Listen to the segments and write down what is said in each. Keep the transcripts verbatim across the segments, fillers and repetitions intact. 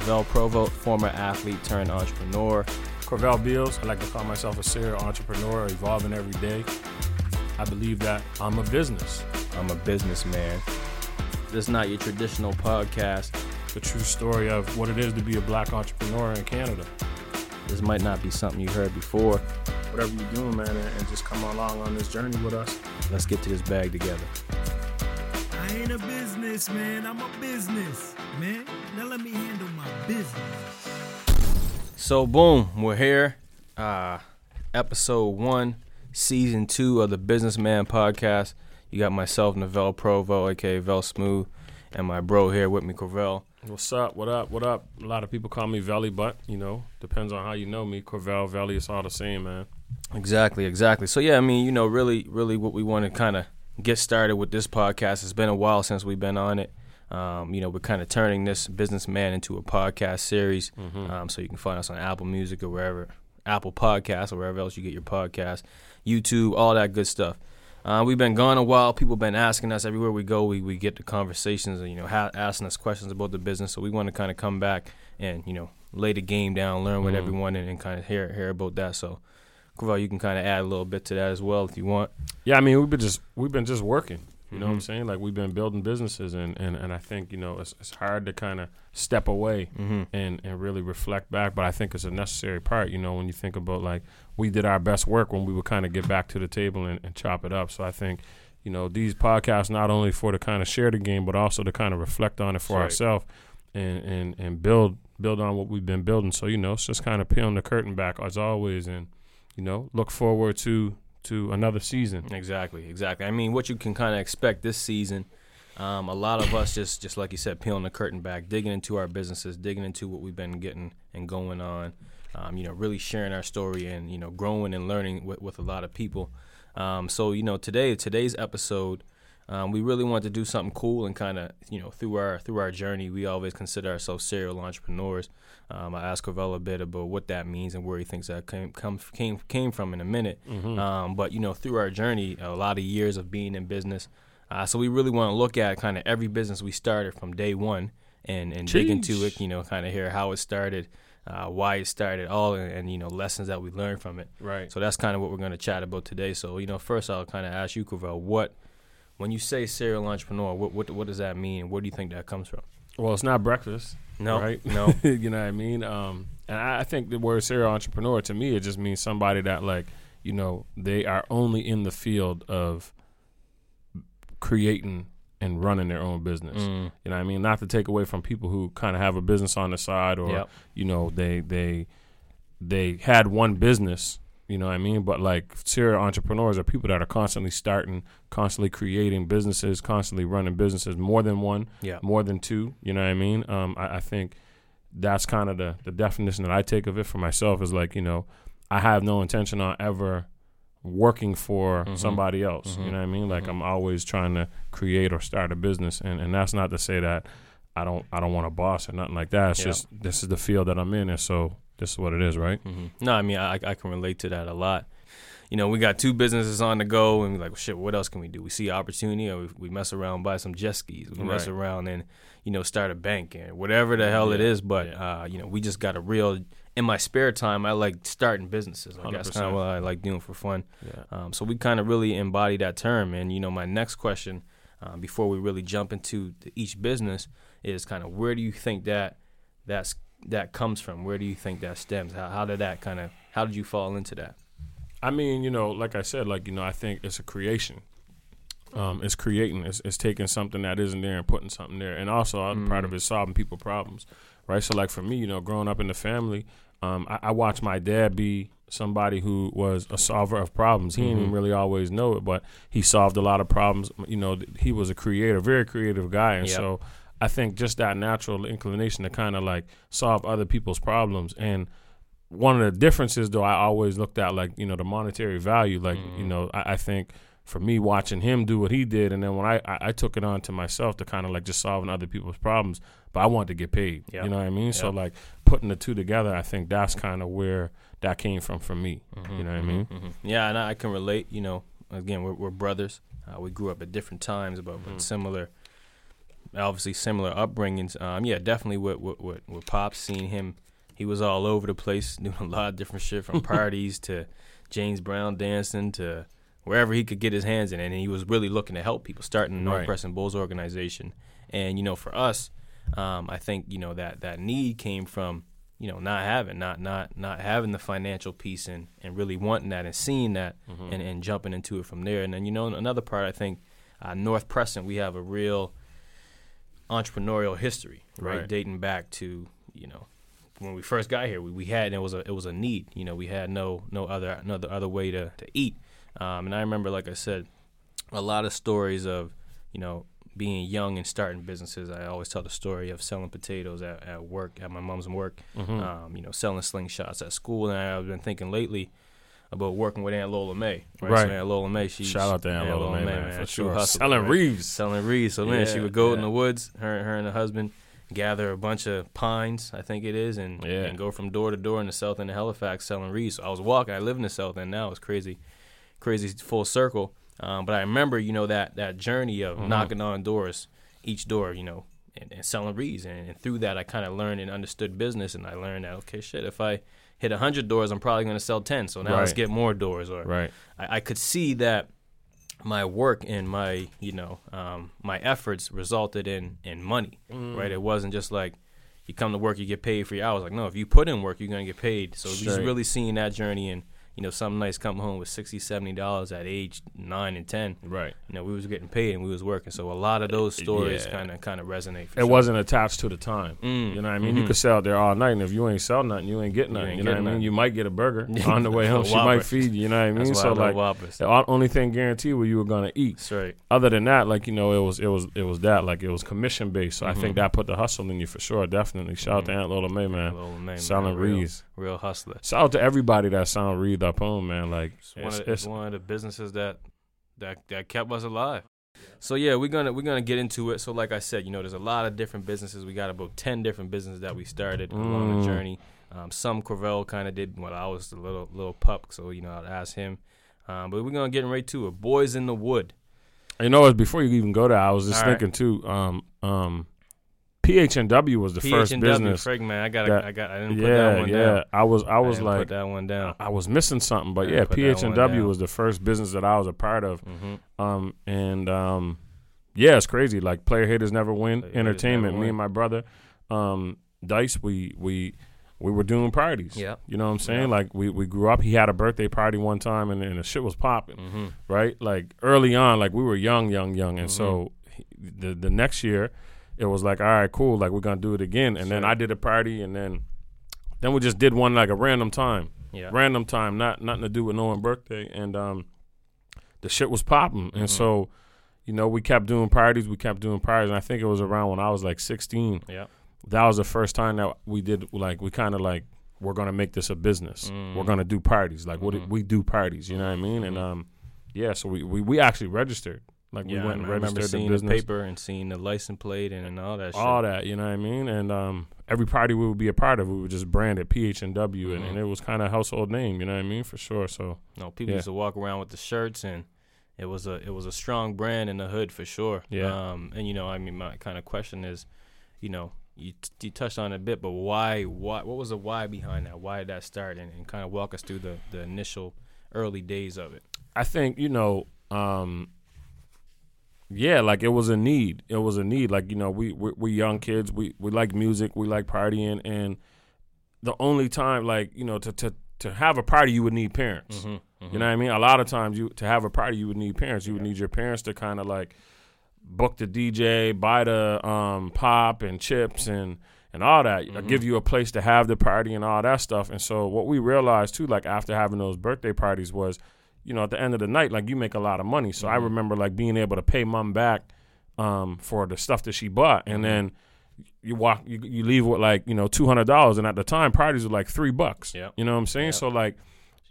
Navelle Provo, former athlete turned entrepreneur. Corvell Beals, I like to call myself a serial entrepreneur, evolving every day. I believe that I'm a business. I'm a businessman. This is not your traditional podcast. The true story of what it is to be a black entrepreneur in Canada. This might not be something you heard before. Whatever you're doing, man, and just come along on this journey with us. Let's get to this bag together. I ain't a business, man. I'm a business, man. Now let me handle my business. So, boom, we're here. Uh, episode one, season two of the Businessman Podcast. You got myself, Navelle Provo, a k a. Vel Smooth, and my bro here with me, Corvell. What's up? What up? What up? A lot of people call me Velly, but, you know, depends on how you know me. Corvell, Velly, it's all the same, man. Exactly, exactly. So, yeah, I mean, you know, really, really what we want to kind of get started with this podcast. It's been a while since we've been on it. Um, you know, we're kind of turning this businessman into a podcast series. Mm-hmm. Um, so you can find us on Apple Music or wherever, Apple Podcasts or wherever else you get your podcasts, YouTube, all that good stuff. Uh, we've been gone a while. People been asking us everywhere we go. We, we get the conversations and, you know, ha- asking us questions about the business. So we want to kind of come back and, you know, lay the game down, learn with mm-hmm. everyone and, and kind of hear hear about that. So, Corvell, you can kind of add a little bit to that as well if you want. Yeah, I mean, we've been just we've been just working. You mm-hmm. know what I'm saying? Like, we've been building businesses, and, and, and I think, you know, it's, it's hard to kind of step away mm-hmm. and, and really reflect back. But I think it's a necessary part, you know, when you think about, like, we did our best work when we would kind of get back to the table and, and chop it up. So I think, you know, these podcasts not only for to kind of share the game, but also to kind of reflect on it for right. ourselves and, and, and build build on what we've been building. So, you know, it's just kind of peeling the curtain back as always and, you know, look forward to to another season. Exactly, exactly. I mean, what you can kind of expect this season, um, a lot of us just, just like you said, peeling the curtain back, digging into our businesses, digging into what we've been getting and going on, um, you know, really sharing our story and, you know, growing and learning with, with a lot of people. Um, so, you know, today, today's episode, um, we really want to do something cool and kind of, you know, through our through our journey, we always consider ourselves serial entrepreneurs. Um, I asked Corvell a bit about what that means and where he thinks that came come, came came from in a minute. Mm-hmm. Um, but, you know, through our journey, a lot of years of being in business. Uh, so we really want to look at kind of every business we started from day one and, and dig into it, you know, kind of hear how it started, uh, why it started, all and, and, you know, lessons that we learned from it. Right. So that's kind of what we're going to chat about today. So, you know, first I'll kind of ask you, Corvell, what, when you say serial entrepreneur, what, what what does that mean? Where do you think that comes from? Well, it's not breakfast. No, right? No. You know what I mean? Um, and I, I think the word serial entrepreneur, to me, it just means somebody that, like, you know, they are only in the field of creating and running their own business. Mm. You know what I mean? Not to take away from people who kind of have a business on the side or, yep. you know, they they they had one business. You know what I mean? But, like, serial entrepreneurs are people that are constantly starting, constantly creating businesses, constantly running businesses, more than one, yeah. more than two. You know what I mean? Um, I, I think that's kind of the, the definition that I take of it for myself is, like, you know, I have no intention on ever working for mm-hmm. somebody else. Mm-hmm. You know what I mean? Like, mm-hmm. I'm always trying to create or start a business. And, and that's not to say that I don't I don't want a boss or nothing like that. It's yeah. just this is the field that I'm in, and so this is what it is, right? Mm-hmm. No, I mean, I I can relate to that a lot. You know, we got two businesses on the go, and we're like, well, shit, what else can we do? We see opportunity, or we, we mess around, buy some jet skis. We right. mess around and, you know, start a bank and whatever the hell yeah. it is. But, uh, you know, we just got a real – in my spare time, I like starting businesses. Like, that's kind of what I like doing for fun. Yeah. Um, so we kind of really embody that term. And, you know, my next question, um, before we really jump into the, each business, is kind of where do you think that that's – that comes from? Where do you think that stems? How, how did that kind of, how did you fall into that? I mean, you know, like I said, like, you know, I think it's a creation. Um, it's creating, it's, it's taking something that isn't there and putting something there. And also, I'm mm. part of it, solving people problems, right? So, like, for me, you know, growing up in the family, um, I, I watched my dad be somebody who was a solver of problems. He mm-hmm. didn't even really always know it, but he solved a lot of problems. You know, th- he was a creator, very creative guy. And yep. so, I think just that natural inclination to kind of, like, solve other people's problems. And one of the differences, though, I always looked at, like, you know, the monetary value. Like, mm-hmm. you know, I, I think for me watching him do what he did, and then when I, I, I took it on to myself to kind of, like, just solving other people's problems, but I wanted to get paid. Yep. You know what I mean? Yep. So, like, putting the two together, I think that's kind of where that came from for me. Mm-hmm. You know what I mean? Mm-hmm. Yeah, and I can relate. You know, again, we're, we're brothers. Uh, we grew up at different times, but mm-hmm. similar obviously similar upbringings. Um, yeah, definitely with, with, with, with Pops, seeing him, he was all over the place doing a lot of different shit, from parties to James Brown dancing to wherever he could get his hands in. And he was really looking to help people, starting the North right. Preston Bulls organization. And, you know, for us, um, I think, you know, that, that need came from, you know, not having, not not not having the financial piece and, and really wanting that and seeing that mm-hmm. and, and jumping into it from there. And then, you know, another part, I think, uh, North Preston, we have a real entrepreneurial history, right? right? Dating back to, you know, when we first got here, we, we had, it was a it was a need. You know, we had no no other no other way to, to eat. Um, and I remember, like I said, a lot of stories of, you know, being young and starting businesses. I always tell the story of selling potatoes at, at work, at my mom's work, mm-hmm. um, you know, selling slingshots at school. And I've been thinking lately about working with Aunt Lola May. Right. right. So Aunt Lola May, she shout out to Aunt, Aunt Lola, Lola May, man, man, for sure. Hustle, selling man. Reeves. Selling Reeves. So, yeah, man, she would go yeah. in the woods, her, her and her husband, gather a bunch of pines, I think it is, and, yeah. and go from door to door in the south end of Halifax selling Reeves. So I was walking. I live in the south end now. It's crazy, crazy full circle. Um, but I remember, you know, that, that journey of mm-hmm. knocking on doors, each door, you know, and, and selling reeds. And, and through that, I kind of learned and understood business. And I learned that, okay, shit, if I hit one hundred doors, I'm probably going to sell ten. So now right. let's get more doors. Or right. I, I could see that my work and my, you know, um, my efforts resulted in, in money, mm. right? It wasn't just like you come to work, you get paid for your hours. Like, no, if you put in work, you're going to get paid. So sure. just really seeing that journey and, you know, some nights come home with sixty dollars, seventy dollars at age nine and ten. Right. You know, we was getting paid and we was working. So a lot of those stories yeah. kind of kind of resonate. For it sure. wasn't attached to the time. Mm. You know what I mean? Mm-hmm. You could sit out there all night, and if you ain't sell nothing, you ain't get nothing. You, you know what I mean? Nothing. You might get a burger on the way home. She might feed you. You know what I mean? So, like, Whoppers. The only thing guaranteed was you were going to eat. That's right. Other than that, like, you know, it was it was, it was that. Like, it was commission-based. So mm-hmm. I think that put the hustle in you for sure, definitely. Shout mm-hmm. out to Aunt Lola May, man. Lola May, selling Reeds. Real, real hustler. Shout out to everybody that selling Reeds. Up home, man. Like, it's, it's, one of the, it's one of the businesses that that that kept us alive. So yeah, we're gonna we're gonna get into it. So like I said, you know, there's a lot of different businesses. We got about ten different businesses that we started mm. along the journey. Um, some Corvell kind of did when I was a little little pup, so you know I'd ask him. Um, but we're gonna get right to it. Boys in the Wood. You know, before you even go there, I was just All thinking right. too. Um, um, P H N W was the P H N W, first business. Frig, man, I got, I got, I didn't put yeah, that one yeah. down. Yeah, I was, I was I like, put that one down. I was missing something, but yeah, P H N W was the first business that I was a part of. Mm-hmm. Um, and um, yeah, it's crazy. Like, player hitters never win. Player entertainment. Never win. Me and my brother, um, Dice, we we we were doing parties. Yeah, you know what I'm saying? Yeah. Like, we we grew up. He had a birthday party one time, and, and the shit was popping. Mm-hmm. Right, like early on, like we were young, young, young, and mm-hmm. so he, the the next year. It was like, all right, cool, like, we're going to do it again. And sure. then I did a party, and then then we just did one, like, a random time. Yeah. Random time, not nothing to do with no one's birthday. And um, the shit was popping. And mm-hmm. so, you know, we kept doing parties. We kept doing parties. And I think it was around when I was, like, sixteen. Yeah. That was the first time that we did, like, we kind of, like, we're going to make this a business. Mm. We're going to do parties. Like, mm-hmm. what we do parties, you know what I mean? Mm-hmm. And, um, yeah, so we, we, we actually registered. Like, yeah, we went and I registered remember seeing the, the paper and seeing the license plate and, and all that shit. All that, you know what I mean? And um, every party we would be a part of, we would just brand it P H N W, mm-hmm. and, and it was kind of a household name, you know what I mean, for sure. So no, people yeah. used to walk around with the shirts, and it was a it was a strong brand in the hood for sure. Yeah. Um, and, you know, I mean, my kind of question is, you know, you, t- you touched on it a bit, but why, why, what was the why behind that? Why did that start? And, and kind of walk us through the, the initial early days of it. I think, you know um, – yeah, like, it was a need. It was a need. Like, you know, we we we young kids. We, we like music. We like partying. And the only time, like, you know, to to, to have a party, you would need parents. Mm-hmm, mm-hmm. You know what I mean? A lot of times, you to have a party, you would need parents. You yeah. would need your parents to kind of, like, book the D J, buy the um, pop and chips and, and all that, mm-hmm. give you a place to have the party and all that stuff. And so what we realized, too, like, after having those birthday parties was, you know, at the end of the night, like, you make a lot of money. So mm-hmm. I remember, like, being able to pay mom back um, for the stuff that she bought. And then you walk, you, you leave with, like, you know, two hundred dollars. And at the time, parties were, like, three bucks. Yep. You know what I'm saying? Yep. So, like,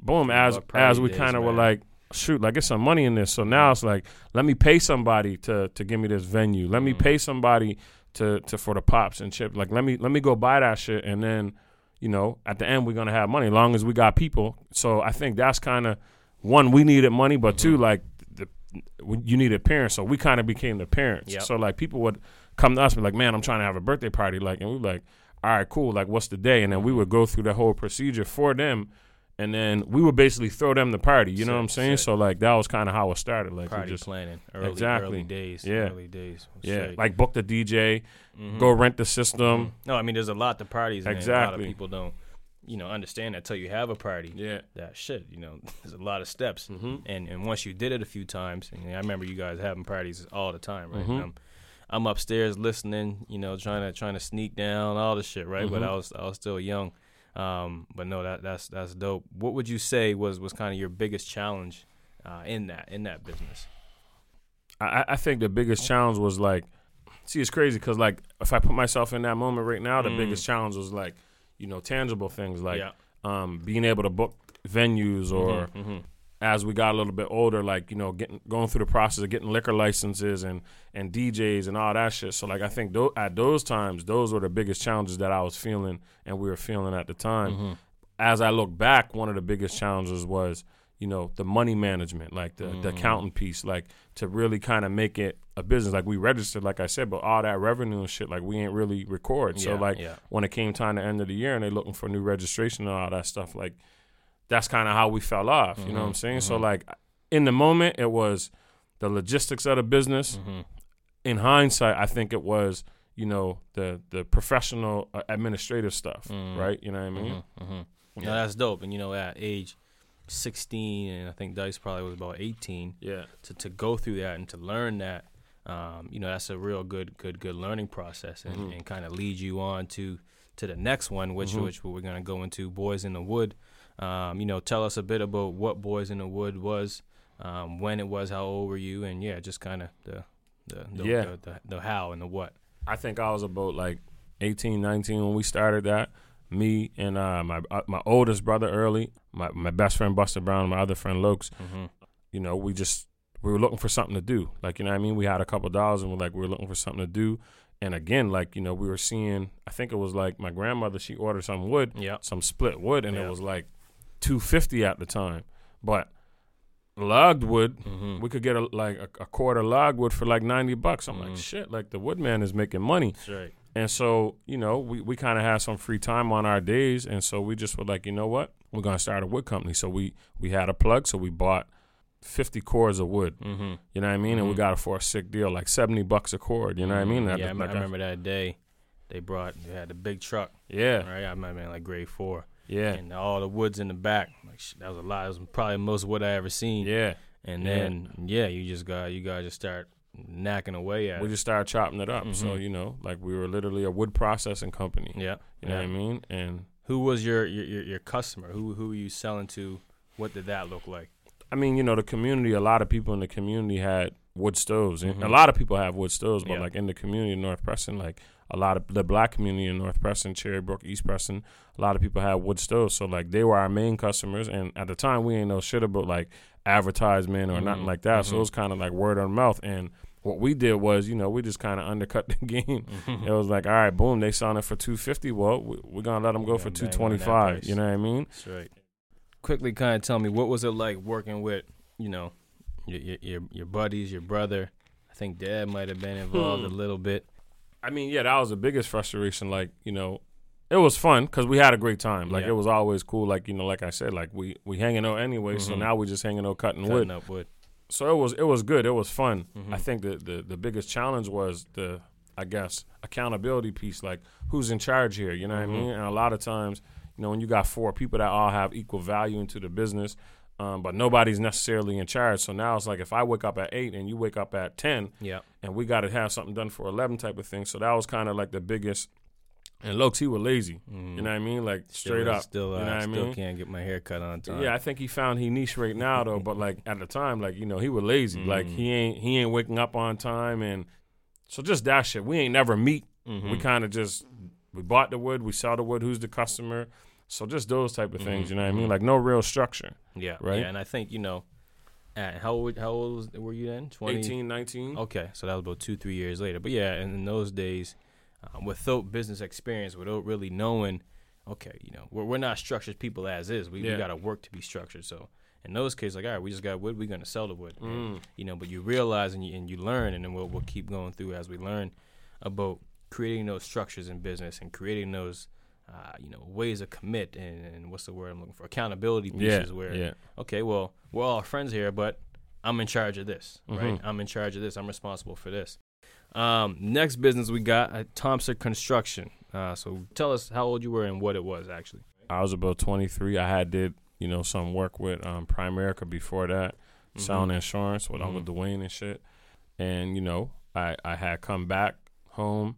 boom, as as we kind of were, like, shoot, like, it's some money in this. So now it's like, let me pay somebody to, to give me this venue. Let mm-hmm. me pay somebody to, to for the pops and chips. Like, let me let me go buy that shit. And then, you know, at the end, we're going to have money as long as we got people. So I think that's kind of, one, we needed money, but mm-hmm. two, like, the you need a parent. So we kind of became the parents. Yep. So like people would come to us and be like, man, I'm trying to have a birthday party. Like, and we were like, all right, cool. Like, what's the day? And then we would go through the whole procedure for them. And then we would basically throw them the party. You sick, know what I'm saying? Sick. So like that was kind of how it started. Like party just, planning, early, exactly. early days, yeah. early days. Yeah, sick. Like book the D J, mm-hmm. go rent the system. Mm-hmm. No, I mean there's a lot to parties. And exactly, a lot of people don't, you know, understand that till you have a party. Yeah, that shit. You know, there's a lot of steps. Mm-hmm. And and once you did it a few times, and I remember you guys having parties all the time, right? Mm-hmm. And I'm, I'm upstairs listening, you know, trying to trying to sneak down all this shit, right? Mm-hmm. But I was I was still young. Um, but no, that, that's, that's dope. What would you say was, was kind of your biggest challenge, uh, in that, in that business? I, I think the biggest challenge was like, see, it's crazy. Cause like, if I put myself in that moment right now, the mm. biggest challenge was like, you know, tangible things like, yeah. um, being able to book venues or mm-hmm, mm-hmm. as we got a little bit older, like, you know, getting, going through the process of getting liquor licenses and, and D Js and all that shit. So like, I think th- at those times, those were the biggest challenges that I was feeling and we were feeling at the time. Mm-hmm. As I look back, one of the biggest challenges was, you know, the money management, like the, mm-hmm. the accounting piece, like to really kind of make it a business. Like we registered, like I said, but all that revenue and shit, like we ain't really record. So yeah, like yeah. when it came time to end of the year and they looking for new registration and all that stuff, like, that's kind of how we fell off, you mm-hmm, know what I'm saying? Mm-hmm. So, like, in the moment, it was the logistics of the business. Mm-hmm. In hindsight, I think it was, you know, the the professional uh, administrative stuff, mm-hmm. right? You know what I mean? Mm-hmm, mm-hmm. Yeah. No, that's dope. And, you know, at age sixteen, and I think Dice probably was about eighteen, yeah. to, to go through that and to learn that, um, you know, that's a real good, good, good learning process and, mm-hmm. and kind of lead you on to, to the next one, which, mm-hmm. which we're going to go into, Boys in the Wood. Um, you know, tell us a bit about what Boys in the Wood was, um, when it was, how old were you, and yeah, just kind of the the the, yeah. the the the how and the what. I think I was about like eighteen, nineteen when we started that. Me and uh, my uh, my oldest brother Early, my my best friend Buster Brown, and my other friend Lokes. Mm-hmm. You know, we just we were looking for something to do. Like you know, what I mean, we had a couple dollars and we're like we were looking for something to do. And again, like, you know, we were seeing. I think it was like my grandmother. She ordered some wood, yep. some split wood, and yep. it was like two fifty at the time, but logged wood, mm-hmm. we could get a, like a, a quarter logged wood for like ninety bucks. I'm mm-hmm. like, shit, like the woodman is making money. That's right. And so, you know, we, we kind of had some free time on our days. And so we just were like, you know what, we're going to start a wood company. So we, we had a plug. So we bought fifty cords of wood, mm-hmm. you know what I mean? Mm-hmm. And we got it for a sick deal, like seventy bucks a cord. You know mm-hmm. what I mean? That, yeah, like I remember that day they brought, they had the big truck. Yeah. Right. I remember in like grade four. Yeah. And all the wood's in the back. Like shit, that was a lot. It was probably the most wood I ever seen. Yeah. And then yeah, yeah you just got you guys just start knacking away at we it. We just started chopping it up. Mm-hmm. So, you know, like we were literally a wood processing company. Yeah. You know yeah. what I mean? And who was your, your, your, your customer? Who who were you selling to? What did that look like? I mean, you know, the community, a lot of people in the community had wood stoves. Mm-hmm. A lot of people have wood stoves, but yeah. like in the community in North Preston, like a lot of the black community in North Preston, Cherry Brook, East Preston, a lot of people had wood stoves. So, like, they were our main customers. And at the time, we ain't know shit about, like, advertisement or mm-hmm. nothing like that. Mm-hmm. So, it was kind of like word of mouth. And what we did was, you know, we just kind of undercut the game. Mm-hmm. It was like, all right, boom, they selling it for two fifty. Well, we, we're going to let them go yeah, for two twenty-five. You know what I mean? That's right. Quickly kind of tell me, what was it like working with, you know, your your, your buddies, your brother? I think Dad might have been involved hmm. a little bit. I mean, yeah, that was the biggest frustration. Like, you know, it was fun because we had a great time. Like, yeah. it was always cool. Like, you know, like I said, like we, we hanging out anyway. Mm-hmm. So now we just hanging out cutting, cutting wood. Up wood. So it was it was good. It was fun. Mm-hmm. I think the, the the biggest challenge was the, I guess, accountability piece. Like, who's in charge here? You know mm-hmm. what I mean? And a lot of times, you know, when you got four people that all have equal value into the business, Um, but nobody's necessarily in charge. So now it's like if I wake up at eight and you wake up at ten, yeah, and we got to have something done for eleven type of thing. So that was kind of like the biggest. And Lokes, he was lazy. Mm. You know what I mean? Like straight still, up. Still, uh, you know what I mean? Still can't get my hair cut on time. Yeah, I think he found his niche right now though. But like at the time, like, you know, he was lazy. Mm. Like he ain't he ain't waking up on time. And so just that shit. We ain't never meet. Mm-hmm. We kind of just, we bought the wood. We sell the wood. Who's the customer? So just those type of things, mm-hmm. you know what I mean? Like no real structure. Yeah, right. Yeah, and I think, you know, at how old, how old was, were you then? twenty? eighteen, nineteen. Okay, so that was about two, three years later. But yeah, in, in those days, um, without business experience, without really knowing, okay, you know, we're, we're not structured people as is. We, yeah. we got to work to be structured. So in those cases, like, all right, we just got wood, we're going to sell the wood. Mm. And, you know, but you realize and you, and you learn, and then we'll, we'll keep going through as we learn about creating those structures in business and creating those, uh, you know, ways of commit and, and what's the word I'm looking for? Accountability pieces yeah, where, yeah. okay, well, we're all friends here, but I'm in charge of this, mm-hmm. right? I'm in charge of this. I'm responsible for this. Um, next business we got, uh, Thompson Construction. Uh, so tell us how old you were and what it was, actually. I was about twenty-three. I had did, you know, some work with um, Primerica before that, mm-hmm. Sound Insurance with mm-hmm. Uncle Dwayne and shit. And, you know, I, I had come back home.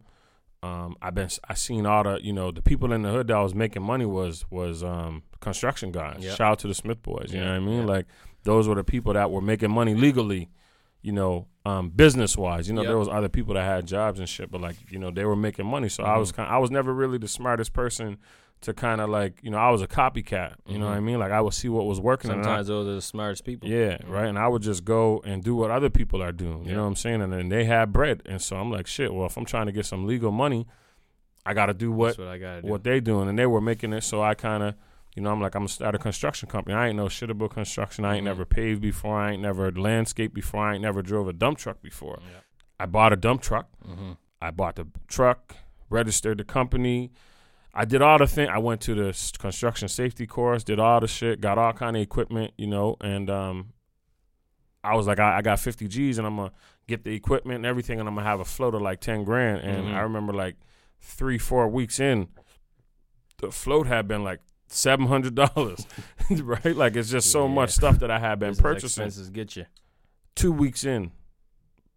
Um, I've been, I seen all the, you know, the people in the hood that I was making money was, was um, construction guys. Yep. Shout out to the Smith boys, you yeah. know what I mean? Yeah. Like, those were the people that were making money legally, you know, um, business-wise. You know, yep. there was other people that had jobs and shit, but, like, you know, they were making money. So mm-hmm. I was kind I was never really the smartest person to kind of, like, you know, I was a copycat, you mm-hmm. know what I mean? Like, I would see what was working. Sometimes and I, those are the smartest people. Yeah, mm-hmm. right? And I would just go and do what other people are doing, you yeah. know what I'm saying? And then they had bread. And so I'm like, shit, well, if I'm trying to get some legal money, I got to do what, what, I gotta do. what they doing. And they were making it, so I kind of, you know, I'm like, I'm going to start a construction company. I ain't know shit about construction. I ain't mm-hmm. never paved before. I ain't never landscaped before. I ain't never drove a dump truck before. Yeah. I bought a dump truck. Mm-hmm. I bought the truck, registered the company, I did all the thing. I went to the construction safety course, did all the shit, got all kind of equipment, you know, and um, I was like, I, I got fifty G's and I'm going to get the equipment and everything and I'm going to have a float of like ten grand. And mm-hmm. I remember like three, four weeks in, the float had been like seven hundred dollars, right? Like it's just so yeah. much stuff that I had been purchasing. Expenses get you. Two weeks in,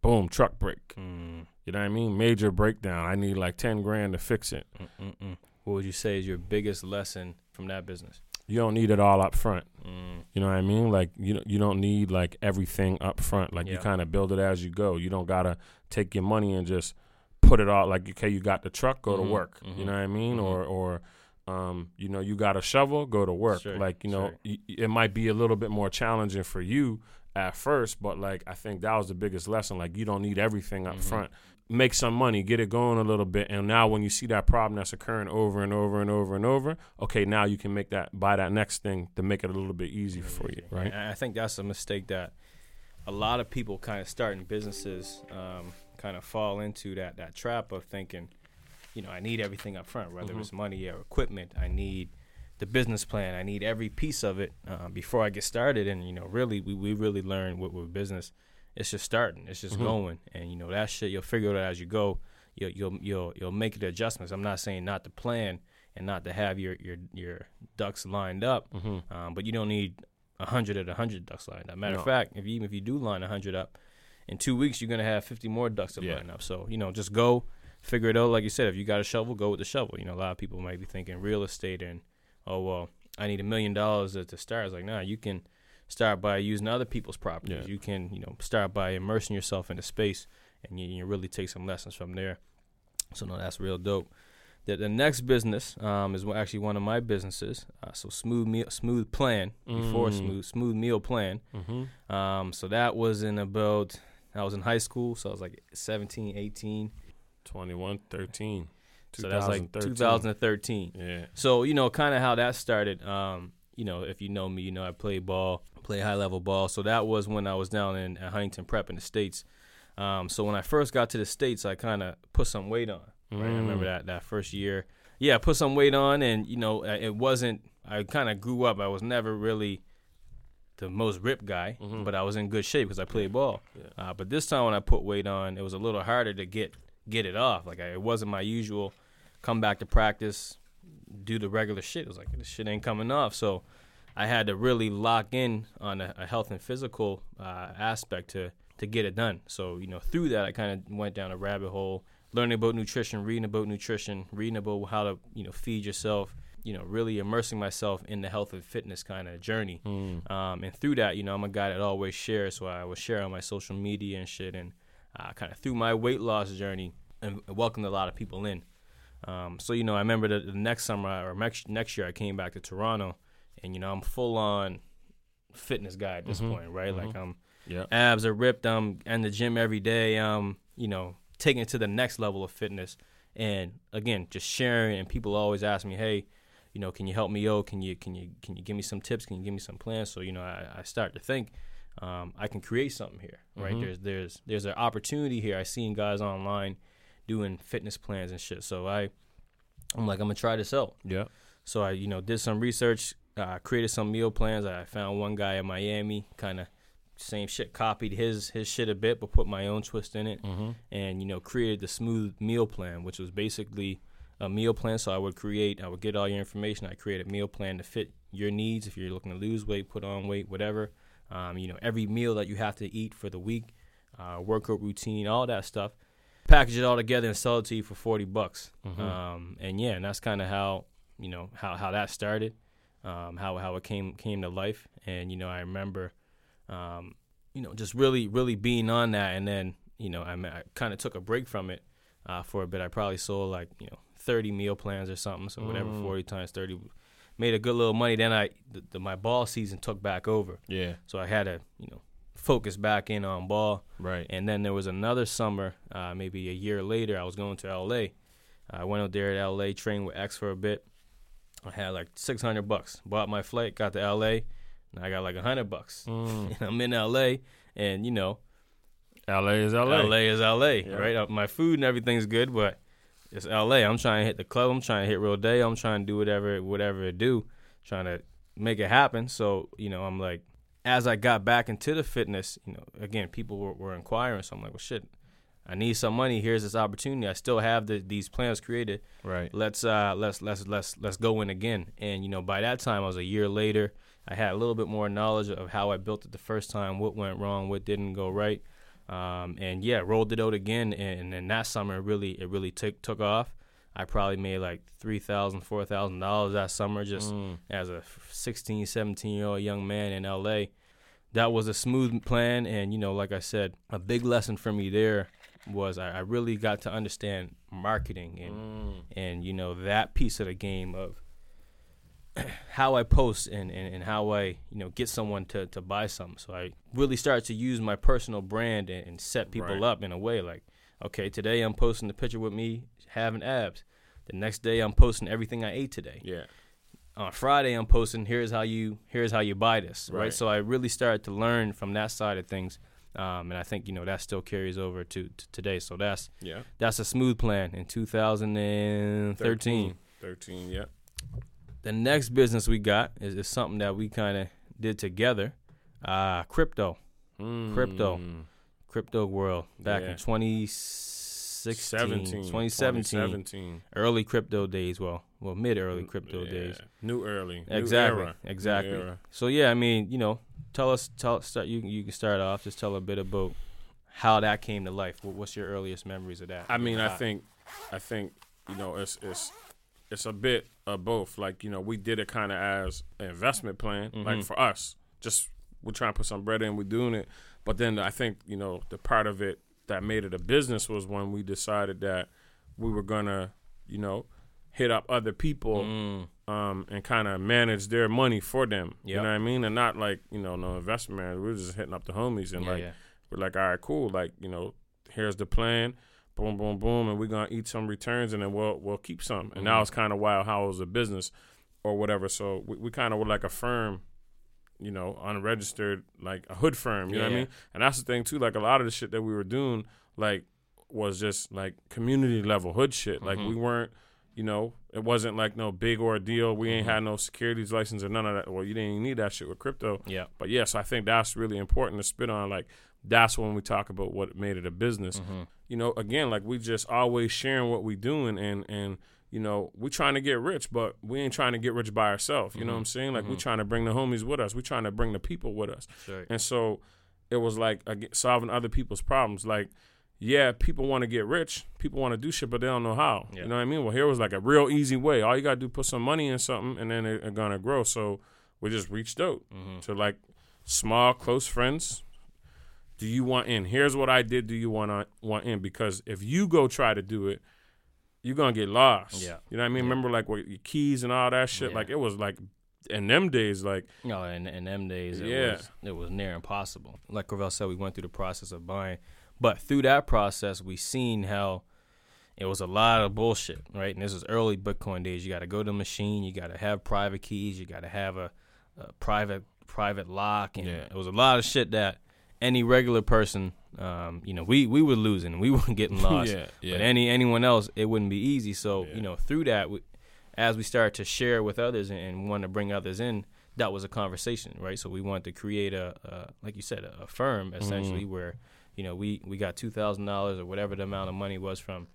boom, truck break. Mm. You know what I mean? Major breakdown. I need like ten grand to fix it. Mm-mm-mm. What would you say is your biggest lesson from that business? You don't need it all up front. Mm. You know what I mean? Like, you you don't need, like, everything up front. Like, yeah. you kind of build it as you go. You don't got to take your money and just put it all. Like, okay, you got the truck, go mm-hmm. to work. Mm-hmm. You know what I mean? Mm-hmm. Or, or um, you know, you got a shovel, go to work. Sure. Like, you know, sure. y- it might be a little bit more challenging for you at first, but, like, I think that was the biggest lesson. Like, you don't need everything up mm-hmm. front. Make some money, get it going a little bit, and now when you see that problem that's occurring over and over and over and over, okay, now you can make that, buy that next thing to make it a little bit easier for you, right? And I think that's a mistake that a lot of people kind of starting businesses um, kind of fall into that that trap of thinking, you know, I need everything up front, whether mm-hmm. it's money or equipment, I need the business plan, I need every piece of it uh, before I get started, and, you know, really, we, we really learn what with business. It's just starting. It's just mm-hmm. going, and you know that shit. You'll figure it out as you go. You'll you'll you'll you'll make the adjustments. I'm not saying not to plan and not to have your your your ducks lined up, mm-hmm. um, but you don't need a hundred at a hundred ducks lined up. Matter no. of fact, if you, even if you do line a hundred up, in two weeks you're gonna have fifty more ducks to yeah. line up. So you know, just go figure it out. Like you said, if you got a shovel, go with the shovel. You know, a lot of people might be thinking real estate and oh well, I need a million dollars to start. It's like nah, you can. Start by using other people's properties. Yeah. You can, you know, start by immersing yourself in the space, and you, you really take some lessons from there. So, no, that's real dope. The, the next business um, is actually one of my businesses. Uh, so, Smooth Meal, Smooth Plan, mm. before Smooth, Smooth Meal Plan. Mm-hmm. Um, so, that was in about, I was in high school, so I was like seventeen, eighteen. twenty-one, thirteen. So, that's like two thousand thirteen. Yeah. So, you know, kind of how that started. Um, you know, if you know me, you know I played ball. Play high-level ball. So that was when I was down in at Huntington Prep in the States. Um, so when I first got to the States, I kind of put some weight on. Right? Mm. I remember that, that first year. Yeah, I put some weight on, and, you know, it wasn't – I kind of grew up. I was never really the most ripped guy, mm-hmm. but I was in good shape because I played ball. Yeah. Uh, but this time when I put weight on, it was a little harder to get get it off. Like, I, it wasn't my usual come back to practice, do the regular shit. It was like, this shit ain't coming off. So – I had to really lock in on a, a health and physical uh, aspect to, to get it done. So, you know, through that, I kind of went down a rabbit hole, learning about nutrition, reading about nutrition, reading about how to, you know, feed yourself, you know, really immersing myself in the health and fitness kind of journey. Mm. Um, and through that, you know, I'm a guy that always shares. So I was sharing on my social media and shit. And uh, kind of through my weight loss journey and welcomed a lot of people in. Um, so, you know, I remember the, the next summer or next, next year I came back to Toronto. And, you know, I'm full-on fitness guy at this mm-hmm. point, right? Mm-hmm. Like, I'm yep. abs are ripped. I'm in the gym every day. I'm, you know, taking it to the next level of fitness. And, again, just sharing. And people always ask me, hey, you know, can you help me? Yo, can you can you can you give me some tips? Can you give me some plans? So, you know, I, I start to think, um, I can create something here, right? Mm-hmm. There's there's there's an opportunity here. I seen guys online doing fitness plans and shit. So I, I'm like, I'm gonna try this out. Yeah. So I, you know, did some research. I uh, created some meal plans. I found one guy in Miami, kind of same shit, copied his his shit a bit, but put my own twist in it, mm-hmm. and, you know, created the Smooth Meal Plan, which was basically a meal plan. So I would create, I would get all your information. I create a meal plan to fit your needs. If you're looking to lose weight, put on weight, whatever, um, you know, every meal that you have to eat for the week, uh, workout routine, all that stuff. Package it all together and sell it to you for forty bucks. Mm-hmm. Um, and yeah, and that's kind of how, you know, how, how that started. Um, how how it came came to life. And, you know, I remember, um, you know, just really, really being on that. And then, you know, I, I kind of took a break from it uh, for a bit. I probably sold, like, you know, thirty meal plans or something, so whatever, mm. forty times thirty. Made a good little money. Then I the, the, my ball season took back over. Yeah. So I had to, you know, focus back in on ball. Right. And then there was another summer, uh, maybe a year later, I was going to L A. I went out there to L A, trained with X for a bit. I had like six hundred bucks, bought my flight, got to L A, and I got like one hundred bucks. Mm. And I'm in L A, and, you know, L A is L A. L A is L A, yeah. Right? My food and everything's good, but it's L A. I'm trying to hit the club. I'm trying to hit Rodeo. I'm trying to do whatever, whatever it do, trying to make it happen. So, you know, I'm like, as I got back into the fitness, you know, again, people were, were inquiring. So I'm like, well, shit, I need some money. Here's this opportunity. I still have the, these plans created. Right. Let's uh, let's let's let's let's go in again. And, you know, by that time, I was a year later. I had a little bit more knowledge of how I built it the first time, what went wrong, what didn't go right, um, and yeah, rolled it out again. And then that summer, really, it really took took off. I probably made like three thousand, four thousand dollars that summer, just mm. as a sixteen, seventeen year old young man in L A. That was a smooth plan, and, you know, like I said, a big lesson for me there was I, I really got to understand marketing and mm. and, you know, that piece of the game of how I post and, and, and how I, you know, get someone to, to buy something. So I really started to use my personal brand and, and set people right. up in a way like, okay, today I'm posting the picture with me having abs. The next day I'm posting everything I ate today. Yeah. On Friday I'm posting here's how you here's how you buy this. Right. right? So I really started to learn from that side of things. Um, and I think, you know, that still carries over to, to today. So that's yeah. that's a smooth plan in two thousand thirteen. thirteen, thirteen yeah. The next business we got is, is something that we kind of did together, uh, crypto, mm. crypto, crypto world back yeah. in twenty sixteen, twenty seventeen, twenty seventeen, early crypto days. Well, well, mid early crypto yeah. days. New early, exactly, new era. exactly. New era. So yeah, I mean, you know. Tell us, tell start, you you can start off. Just tell a bit about how that came to life. What's your earliest memories of that? I mean, I think, I think you know, it's it's it's a bit of both. Like, you know, we did it kind of as an investment plan, mm-hmm. like for us. Just we're trying to put some bread in, we're doing it. But then I think, you know, the part of it that made it a business was when we decided that we were gonna, you know, hit up other people mm. um, and kind of manage their money for them. Yep. You know what I mean? And not like, you know, no investment manager. We were just hitting up the homies and yeah, like, yeah. we're like, all right, cool. Like, you know, here's the plan. Boom, boom, boom. And we're going to eat some returns and then we'll, we'll keep some. And mm. that was kind of wild how it was a business or whatever. So we, we kind of were like a firm, you know, unregistered, like a hood firm. You yeah, know what yeah. I mean? And that's the thing too. Like a lot of the shit that we were doing, like was just like community level hood shit. Like mm-hmm. we weren't, you know, it wasn't like no big ordeal. We ain't had no securities license or none of that. Well, you didn't even need that shit with crypto. Yeah. But, yeah, so I think that's really important to spit on. Like, that's when we talk about what made it a business. Mm-hmm. You know, again, like, we just always sharing what we doing. And, and you know, we trying to get rich, but we ain't trying to get rich by ourselves. You mm-hmm. know what I'm saying? Like, mm-hmm. we trying to bring the homies with us. We trying to bring the people with us. Sure. And so it was, like, solving other people's problems. Like, yeah, people want to get rich. People want to do shit, but they don't know how. Yeah. You know what I mean? Well, here was like a real easy way. All you got to do is put some money in something, and then it's going to grow. So we just reached out mm-hmm. to like small, close friends. Do you want in? Here's what I did. Do you want to want in? Because if you go try to do it, you're going to get lost. Yeah. You know what I mean? Yeah. Remember like with your keys and all that shit? Yeah. Like it was like in them days. like No, in, in them days, it, yeah. was, it was near impossible. Like Corvell said, we went through the process of buying. But through that process, we seen how It was a lot of bullshit, right? And this is early Bitcoin days. You got to go to the machine. You got to have private keys. You got to have a, a private private lock. And yeah. It was a lot of shit that any regular person, um, you know, we, we were losing. We weren't getting lost. yeah, yeah. But any anyone else, it wouldn't be easy. So, yeah. you know, through that, we, as we started to share with others and, and want to bring others in, that was a conversation, right? So we wanted to create a, a like you said, a, a firm essentially mm-hmm. where, you know, we, we got two thousand dollars or whatever the amount of money was from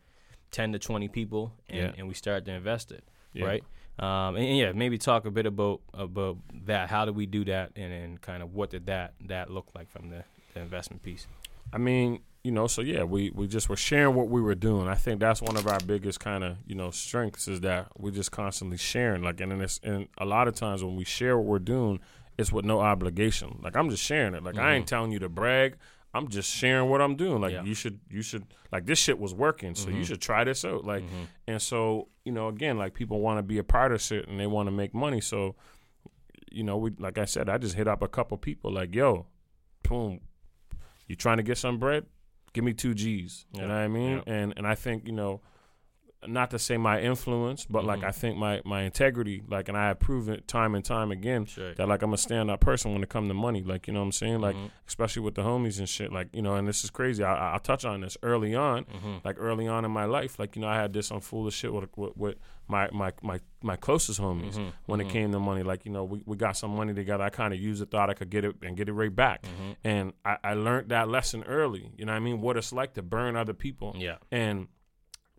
ten to twenty people, and, yeah. and we started to invest it, yeah. right? Um, and, and yeah, maybe talk a bit about about that. How did we do that, and then kind of what did that that look like from the, the investment piece? I mean, you know, so yeah, we, we just were sharing what we were doing. I think that's one of our biggest kind of, you know, strengths is that we're just constantly sharing. Like, and, and, it's, and a lot of times when we share what we're doing, it's with no obligation. Like, I'm just sharing it. Like, mm-hmm. I ain't telling you to brag. I'm just sharing what I'm doing. Like, yeah. you should, you should, like, this shit was working, so mm-hmm. you should try this out. Like, mm-hmm. and so, you know, again, like, people want to be a part of shit and they want to make money. So, you know, we, like I said, I just hit up a couple people like, yo, boom, you trying to get some bread? Give me two G's. You yeah. know what I mean? Yeah. And and I think, you know, not to say my influence, but, mm-hmm. like, I think my, my integrity, like, and I have proven time and time again sure. that, like, I'm a stand-up person when it comes to money. Like, you know what I'm saying? Like, mm-hmm. especially with the homies and shit. Like, you know, and this is crazy. I, I'll touch on this early on, mm-hmm. like, early on in my life. Like, you know, I had this on foolish shit with, with, with my, my, my, my closest homies mm-hmm. when mm-hmm. it came to money. Like, you know, we, we got some money together. I kind of used it, thought I could get it and get it right back. Mm-hmm. And I, I learned that lesson early. You know what I mean? What it's like to burn other people. Yeah. And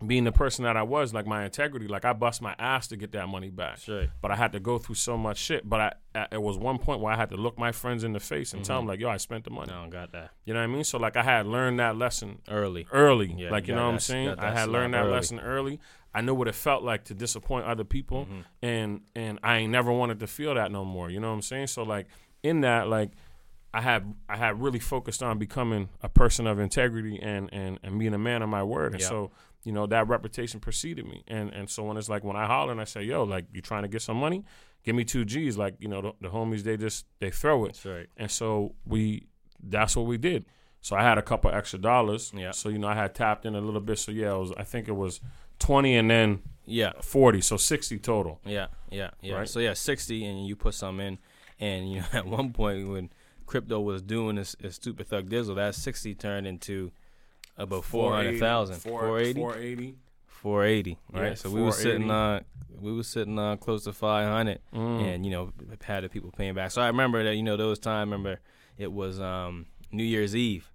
being the person that I was, like, my integrity, like, I bust my ass to get that money back. Sure. But I had to go through so much shit. But I, I, it was one point where I had to look my friends in the face and mm-hmm. tell them, like, yo, I spent the money. I don't got that. You know what I mean? So, like, I had learned that lesson early. Early. Yeah, like, you know what I'm saying? That, I had learned that early. lesson early. I knew what it felt like to disappoint other people. Mm-hmm. And, and I ain't never wanted to feel that no more. You know what I'm saying? So, like, in that, like, I had I had really focused on becoming a person of integrity and, and, and being a man of my word. And yep. so, you know, that reputation preceded me. And and so when it's like when I holler and I say, yo, like, you trying to get some money? Give me two G's. Like, you know, the, the homies, they just, they throw it. That's right. And so we, that's what we did. So I had a couple extra dollars. Yeah. So, you know, I had tapped in a little bit. So, yeah, it was, I think it was twenty and then yeah forty. So sixty total. Yeah, yeah, yeah. Right? So, yeah, sixty and you put some in. And, you know, at one point when crypto was doing this, this stupid thug dizzle, that sixty turned into about four hundred thousand. four eighty four eighty right? Yeah, so we were sitting on we were sitting on close to five hundred mm. and, you know, had the people paying back. So I remember that, you know, those time, I remember it was um, New Year's Eve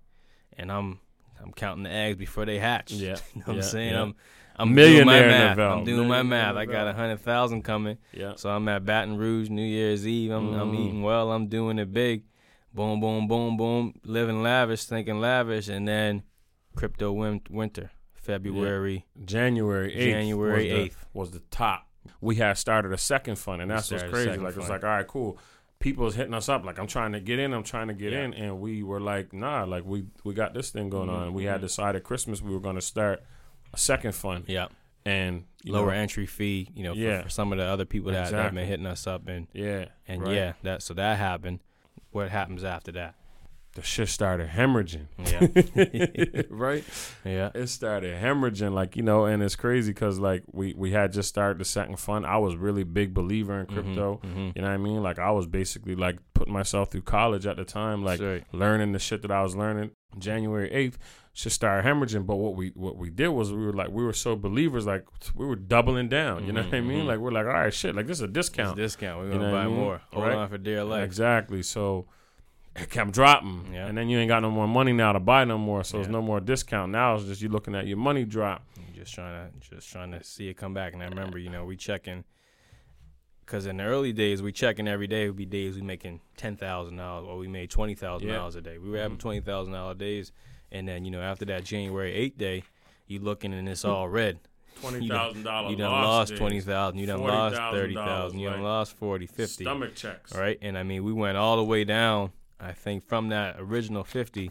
and I'm I'm counting the eggs before they hatch. Yeah. You know what yeah, I'm saying? Yeah. I'm I'm doing my math. Navelle. I'm doing Millionaire my math. Navelle. I got one hundred thousand coming. Yeah. So I'm at Baton Rouge New Year's Eve. I'm mm. I'm eating well. I'm doing it big. Boom, boom, boom, boom. Living lavish, thinking lavish, and then crypto win- winter, February, yeah. January eighth. January was eighth the, was the top. We had started a second fund, and that's what's crazy. Like, it's like, all right, cool. People's hitting us up, like, I'm trying to get in, I'm trying to get yeah. in, and we were like, nah, like we we got this thing going mm-hmm. on. We had decided Christmas we were going to start a second fund. Yeah. And lower know, entry fee, you know, yeah. for, for some of the other people that exactly. have been hitting us up, and yeah, and right. yeah, that so that happened. What happens after that? The shit started hemorrhaging. Yeah. Right? Yeah. It started hemorrhaging, like, you know, and it's crazy because, like, we, we had just started the second fund. I was really big believer in crypto. Mm-hmm, mm-hmm. You know what I mean? Like, I was basically, like, putting myself through college at the time, like, sure. learning the shit that I was learning. January eighth, shit started hemorrhaging. But what we what we did was we were, like, we were so believers, like, we were doubling down. You know mm-hmm, what I mean? Mm-hmm. Like, we're like, all right, shit, like, this is a discount. It's a discount. We're going to you know buy I mean? more. Hold right? on for dear life. Exactly. So it kept dropping, yeah. and then you ain't got no more money now to buy no more, so yeah. there's no more discount. Now it's just you looking at your money drop. You're just trying to just trying to see it come back. And I remember, you know, we checking, because in the early days, we checking every day. It would be days we making ten thousand dollars or we made twenty thousand dollars yeah. a day. We were having mm-hmm. twenty thousand dollars days, and then, you know, after that January eighth day, you looking and it's all red. twenty thousand dollars loss. You done lost twenty thousand dollars. You done lost thirty thousand dollars. You done lost forty thousand dollars, fifty thousand dollars. Stomach checks. Right? And, I mean, we went all the way down. I think from that original fifty,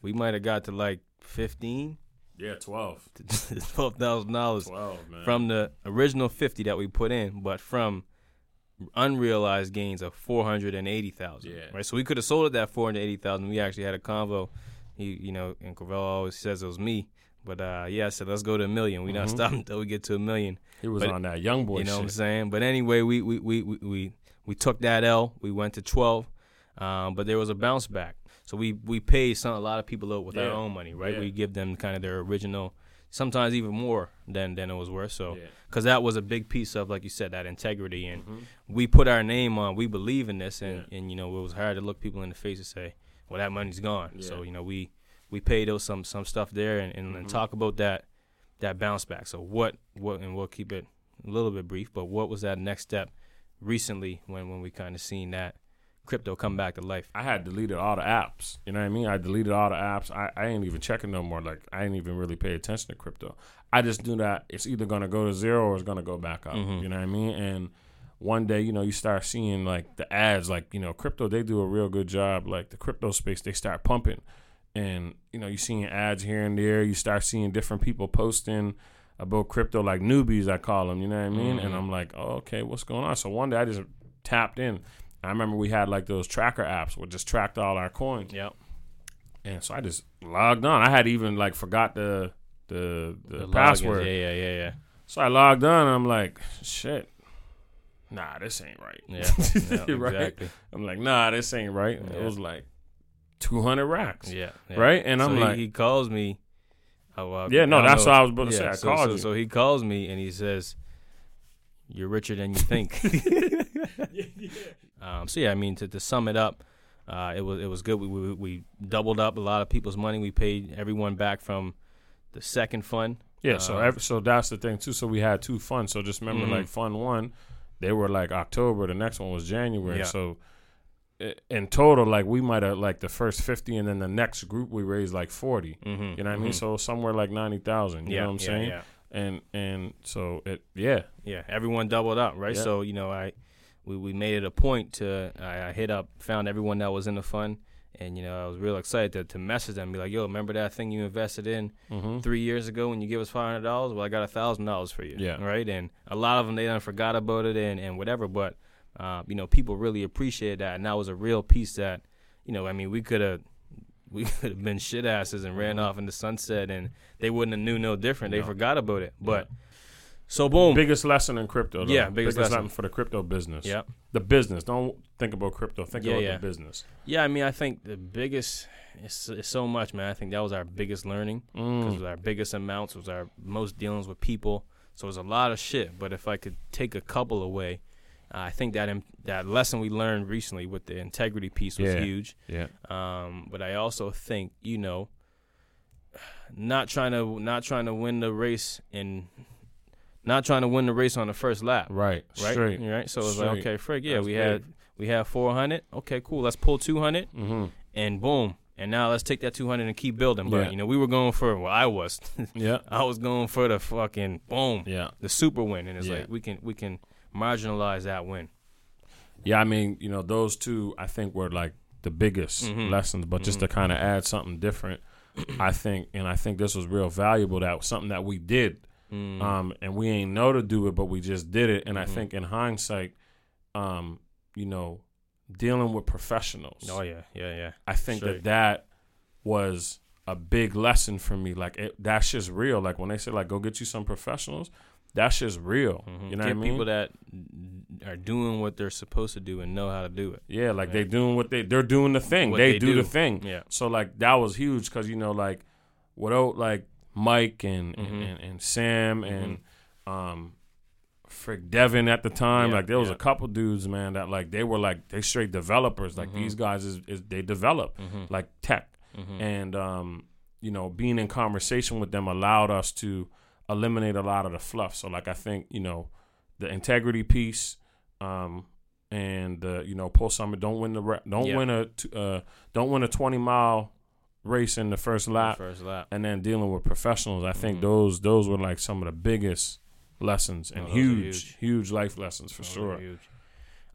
we might have got to like fifteen. Yeah, twelve. Twelve thousand dollars. Twelve, man. From the original fifty that we put in, but from unrealized gains of four hundred and eighty thousand. Yeah. Right. So we could have sold it at four hundred eighty thousand. We actually had a convo. He, you know, and Corvell always says it was me. But, uh, yeah, I said, let's go to a million. We mm-hmm. don't stop until we get to a million. He was but, on that young boy shit. You know shit. What I'm saying? But anyway, we we, we, we, we we took that L. We went to twelve. Um, but there was a bounce back. So we, we paid some, a lot of people out with yeah. our own money, right? Yeah. We give them kind of their original, sometimes even more than, than it was worth. So, because yeah. that was a big piece of, like you said, that integrity. And mm-hmm. we put our name on, we believe in this. And, yeah. and, you know, it was hard to look people in the face and say, well, that money's gone. Yeah. So, you know, we... We paid those some some stuff there and, and, mm-hmm. and talk about that that bounce back. So what what and we'll keep it a little bit brief, but what was that next step recently when, when we kind of seen that crypto come back to life? I had deleted all the apps. You know what I mean? I deleted all the apps. I, I ain't even checking no more. Like I ain't even really pay attention to crypto. I just knew that it's either gonna go to zero or it's gonna go back up. Mm-hmm. You know what I mean? And one day, you know, you start seeing like the ads, like, you know, crypto, they do a real good job. Like the crypto space, they start pumping. And, you know, you're seeing ads here and there. You start seeing different people posting about crypto, like newbies, I call them. You know what I mean? Mm-hmm. And I'm like, oh, okay, what's going on? So one day I just tapped in. I remember we had like those tracker apps which just tracked all our coins. Yep. And so I just logged on. I had even like forgot the the, the, the password. Logins. Yeah, yeah, yeah, yeah. So I logged on. And I'm like, shit. Nah, this ain't right. Yeah, yeah right? Exactly. I'm like, nah, this ain't right. Yeah. It was like. two hundred racks. Yeah, yeah. Right? And so I'm he, like. He calls me. Oh, uh, yeah, no, that's know. What I was about to yeah, say. I so, called so, you. So he calls me and he says, you're richer than you think. yeah, yeah. Um, so, yeah, I mean, to, to sum it up, uh, it was it was good. We, we we doubled up a lot of people's money. We paid everyone back from the second fund. Yeah, um, so every, so that's the thing, too. So we had two funds. So just remember, mm-hmm. like, fund one, they were, like, October. The next one was January. Yeah. So. In total, like, we might have, like, the first fifty, and then the next group we raised, like, forty. Mm-hmm, you know what mm-hmm. I mean? So somewhere, like, ninety thousand. You yeah, know what I'm yeah, saying? Yeah. And, and so, it yeah. Yeah, everyone doubled up, right? Yeah. So, you know, I we, we made it a point to, I, I hit up, found everyone that was in the fund, and, you know, I was real excited to, to message them and be like, yo, remember that thing you invested in mm-hmm. three years ago when you gave us five hundred dollars? Well, I got one thousand dollars for you, yeah. right? And a lot of them, they done forgot about it and, and whatever, but... Uh, you know, people really appreciated that, and that was a real piece that, you know, I mean, we could have, we could have been shit asses and ran off in the sunset, and they wouldn't have knew no different. They no. forgot about it. But yeah. so boom, biggest lesson in crypto. Though. Yeah, biggest, biggest lesson. lesson for the crypto business. Yeah, the business. Don't think about crypto. Think yeah, about yeah. the business. Yeah, I mean, I think the biggest. It's, it's so much, man. I think that was our biggest learning. Mm. It was our biggest amounts. It was our most dealings with people. So it was a lot of shit. But if I could take a couple away. I think that in, that lesson we learned recently with the integrity piece was yeah. huge. Yeah. Um, but I also think, you know, not trying to not trying to win the race and not trying to win the race on the first lap. Right. Right. Straight. Right. So it's like, okay, frick, yeah, That's we big. had we had four hundred. Okay, cool. Let's pull two hundred. Mm-hmm. And boom. And now let's take that two hundred and keep building. But, yeah. you know, we were going for, well, I was. yeah. I was going for the fucking boom. Yeah. The super win. And it's yeah. like we can we can. marginalize that win. Yeah, I mean, you know, those two, I think, were like the biggest mm-hmm. lessons. But mm-hmm. just to kind of add something different, I think, and I think this was real valuable, that was something that we did. Mm-hmm. Um, and we ain't know to do it, but we just did it. And mm-hmm. I think in hindsight, um, you know, dealing with professionals. Oh, yeah, yeah, yeah. I think sure. that that was a big lesson for me. Like, it, that shit's real. Like, when they say, like, go get you some professionals, that's just real. Mm-hmm. You know Get what I mean? People that are doing what they're supposed to do and know how to do it. Yeah, like right? they doing what they, they're doing the thing. They, they do, do the thing. Yeah. So, like, that was huge because, you know, like, without, like, Mike and, mm-hmm. and, and, and Sam mm-hmm. and um, Frick Devin at the time, yeah, like, there was yeah. a couple dudes, man, that, like, they were, like, they straight developers. Like, mm-hmm. these guys, is, is they develop, mm-hmm. like, tech. Mm-hmm. And, um, you know, being in conversation with them allowed us to eliminate a lot of the fluff. So, like, I think, you know, the integrity piece um, and the, you know, post summit, don't win the re- don't yeah. win a t- uh, don't win a twenty mile race in the first lap, the first lap, and then dealing with professionals. I mm-hmm. think those those were like some of the biggest lessons and oh, huge, huge huge life lessons for those sure. Huge.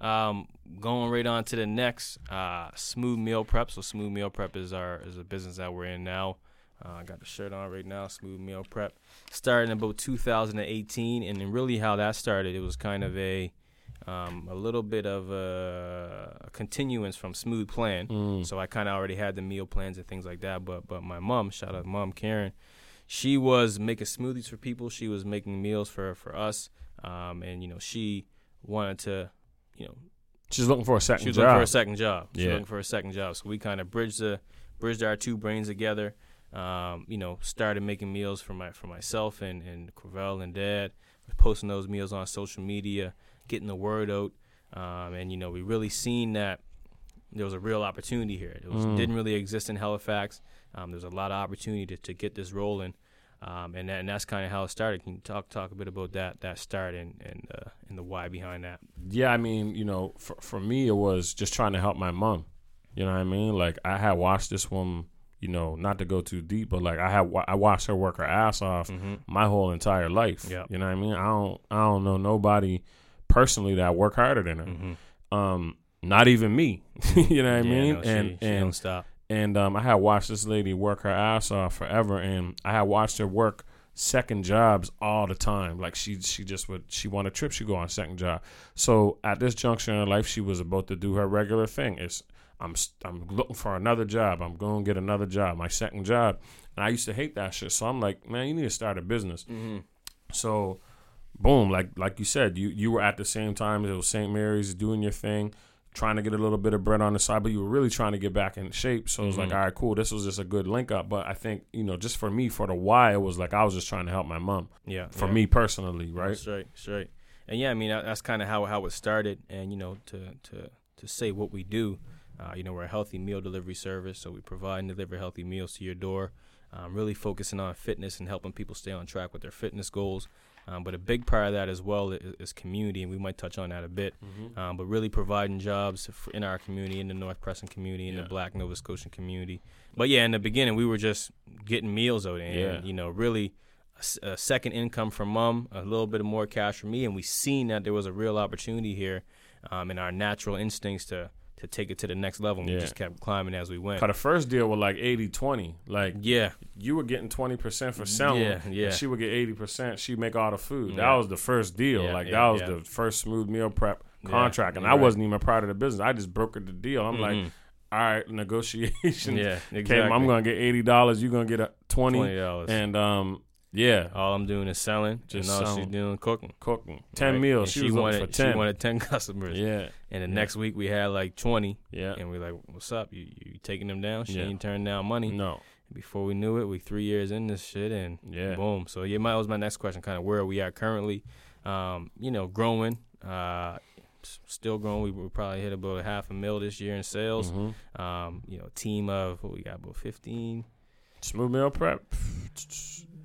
Um, going right on to the next uh, Smooth Meal Prep. So Smooth Meal Prep is our is a business that we're in now. I uh, got the shirt on right now, Smooth Meal Prep. Started in about two thousand eighteen, and then really how that started, it was kind of a um, a little bit of a, a continuance from Smooth Plan. Mm. So I kind of already had the meal plans and things like that, but but my mom, shout out mom Karen, she was making smoothies for people. She was making meals for, for us. Um, and, you know, she wanted to, you know. She's looking for a second job. She was job. looking for a second job. She was yeah. looking for a second job. So we kind of bridged the bridged our two brains together. Um, you know, started making meals for my for myself and, and Corvell and Dad, posting those meals on social media, getting the word out. Um, and, you know, we really seen that there was a real opportunity here. It was, mm. didn't really exist in Halifax. Um, there was a lot of opportunity to, to get this rolling. Um, and, that, and that's kind of how it started. Can you talk talk a bit about that that start and and, uh, and the why behind that? Yeah, I mean, you know, for, for me, it was just trying to help my mom. You know what I mean? Like, I had watched this woman, you know, not to go too deep, but, like, I had I watched her work her ass off mm-hmm. my whole entire life. Yep. You know what I mean? I don't, I don't know nobody personally that worked harder than her. Mm-hmm. Um, not even me. You know what yeah, I mean? No, she, and, she and, don't stop. And um, I had watched this lady work her ass off forever, and I had watched her work second jobs all the time. Like, she she just would, she wanted a trip, she'd go on second job. So at this juncture in her life, she was about to do her regular thing. It's, I'm I'm looking for another job. I'm going to get another job, my second job. And I used to hate that shit. So I'm like, man, you need to start a business. Mm-hmm. So, boom, like like you said, you, you were at the same time. It was Saint Mary's doing your thing, trying to get a little bit of bread on the side, but you were really trying to get back in shape. So it was mm-hmm. like, all right, cool. This was just a good link up. But I think, you know, just for me, for the why, it was like I was just trying to help my mom. Yeah. For yeah. me personally, right? That's right. That's right. And yeah, I mean, that's kind of how, how it started. And, you know, to to, to say what we do, uh, you know, we're a healthy meal delivery service. So we provide and deliver healthy meals to your door, um, really focusing on fitness and helping people stay on track with their fitness goals. Um, but a big part of that as well is, is community, and we might touch on that a bit. Mm-hmm. Um, but really providing jobs in our community, in the North Preston community, in yeah. the Black Nova Scotian community. But, yeah, in the beginning, we were just getting meals out and, yeah. you know, really a, a second income for mom, a little bit more cash for me, and we seen that there was a real opportunity here um, in our natural instincts to to take it to the next level. And yeah. we just kept climbing as we went. Cause the first deal was like eighty twenty. Like, yeah, you were getting twenty percent for selling. Yeah, yeah. And she would get eighty percent. She'd make all the food. Yeah. That was the first deal. Yeah, like, yeah, that was yeah. the first Smooth Meal Prep contract. Yeah, and I right. wasn't even proud of the business. I just brokered the deal. I'm mm-hmm. like, all right, negotiation. Yeah, exactly. Okay, I'm going to get eighty dollars. You're going to get a twenty dollars. And, um, yeah. All I'm doing is selling. Just and all selling. She's doing cooking. Cooking. ten right? meals. She, she was wanted, for ten. She wanted ten customers. Yeah. And the yeah. next week we had like twenty. Yeah. And we were like, what's up? You you taking them down? She yeah. ain't turning down money. No. Before we knew it, we three years in this shit and yeah. boom. So yeah, my, that was my next question, kind of where we are currently. Um, you know, growing. Uh, still growing. We will probably hit about a half a mil this year in sales. Mm-hmm. Um, you know, team of, what we got, about fifteen. Smooth Meal Prep.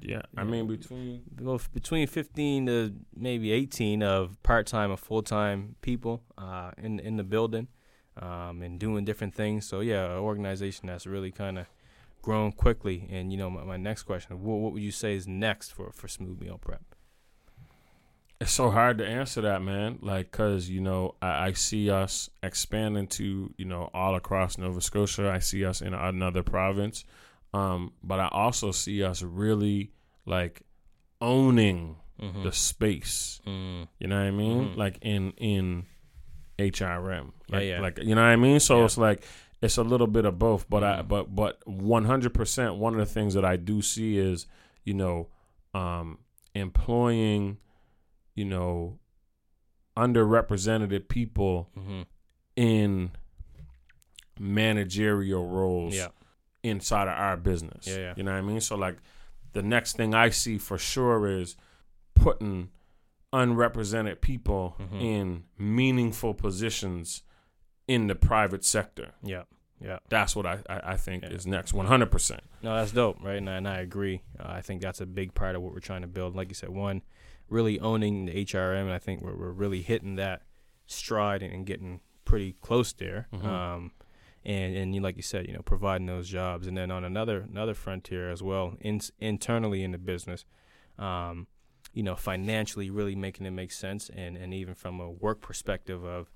Yeah, I mean, between well, between fifteen to maybe eighteen of part-time or full-time people uh, in in the building um, and doing different things. So, yeah, an organization that's really kind of grown quickly. And, you know, my, my next question, what, what would you say is next for, for Smooth Meal Prep? It's so hard to answer that, man, like, because, you know, I, I see us expanding to, you know, all across Nova Scotia. I see us in another province. Um, but I also see us really like owning mm-hmm. the space. Mm. You know what I mean? Mm-hmm. Like in in H R M. Like, yeah, yeah. like you know what I mean? So yeah. it's like it's a little bit of both. But mm-hmm. I but but one hundred percent one of the things that I do see is, you know, um, employing, you know, underrepresented people mm-hmm. in managerial roles. Yeah. Inside of our business. Yeah, yeah. You know what I mean? So, like, the next thing I see for sure is putting unrepresented people mm-hmm. in meaningful positions in the private sector. Yeah, yeah. That's what I, I, I think yeah. is next, one hundred percent. No, that's dope, right? And I, and I agree. Uh, I think that's a big part of what we're trying to build. Like you said, one, really owning the H R M, and I think we're, we're really hitting that stride and getting pretty close there. Mm-hmm. Um And and you, like you said, you know, providing those jobs, and then on another another frontier as well, in, internally in the business, um, you know, financially really making it make sense, and, and even from a work perspective of,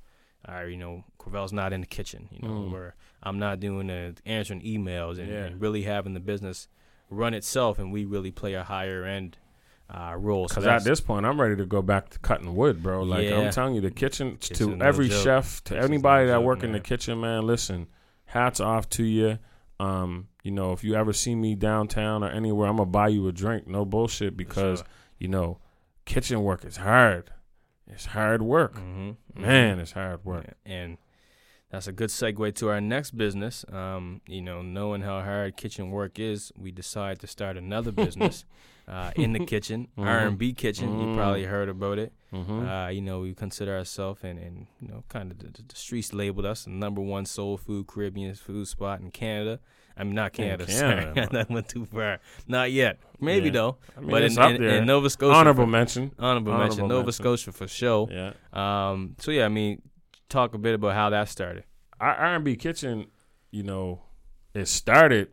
uh, you know, Corvell's not in the kitchen, you know, mm. where I'm not doing the answering emails, and, yeah. and really having the business run itself, and we really play a higher end. Uh, rules. Because so at this point, I'm ready to go back to cutting wood, bro. Like, yeah. I'm telling you, the kitchen, kitchen to every no chef, to kitchen anybody no that joke, work man. in the kitchen, man, listen, hats off to you. Um, you know, if you ever see me downtown or anywhere, I'm going to buy you a drink. No bullshit, because, sure. you know, kitchen work is hard. It's hard work. Mm-hmm. Man, it's hard work. Yeah. And that's a good segue to our next business. Um, you know, knowing how hard kitchen work is, we decided to start another business uh, in the kitchen, mm-hmm. R and B Kitchen. Mm-hmm. You probably heard about it. Mm-hmm. Uh, you know, we consider ourselves, and, and, you know, kind of the, the streets labeled us the number one soul food, Caribbean food spot in Canada. I mean, not Canada. Canada sorry, that went too far. Not yet. Maybe, yeah. though. I mean, but in, in, in Nova Scotia. Honorable for, mention. Honorable, honorable mention. Nova mention. Scotia for sure. Yeah. Um, so, yeah, I mean, talk a bit about how that started. Our R and B Kitchen, you know, it started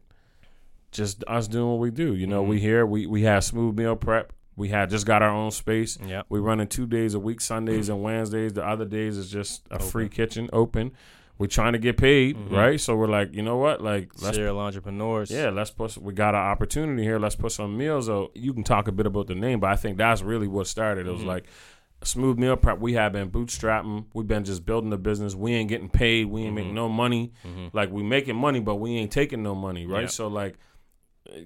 just us doing what we do. You know, mm-hmm. we here. We, we have Smooth Meal Prep. We had just got our own space. Yep. We're running two days a week, Sundays mm-hmm. and Wednesdays. The other days is just a open. free kitchen, open. We're trying to get paid, mm-hmm. right? So we're like, you know what? Like, let's, serial entrepreneurs. Yeah, let's put. We got an opportunity here. Let's put some meals out. You can talk a bit about the name, but I think that's really what started. It mm-hmm. was like Smooth Meal Prep. We have been bootstrapping. We've been just building the business. We ain't getting paid. We ain't mm-hmm. making no money. Mm-hmm. Like, we making money, but we ain't taking no money, right? Yep. So like,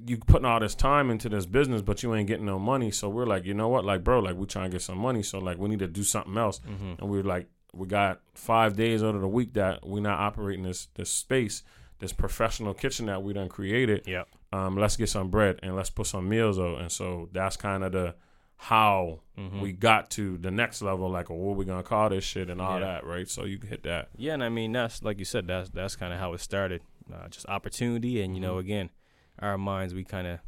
you putting all this time into this business, but you ain't getting no money. So we're like, you know what? Like, bro, like, we trying to get some money. So like, we need to do something else. Mm-hmm. And we were like, we got five days out of the week that we're not operating this this space, this professional kitchen that we done created. Yep. Um, let's get some bread and let's put some meals out. And so that's kind of the how mm-hmm. we got to the next level, like, oh, what are we going to call this shit and all yeah. that, right? So you can hit that. Yeah, and I mean, that's like you said, that's, that's kind of how it started, uh, just opportunity. And, you mm-hmm. know, again, our minds, we kind of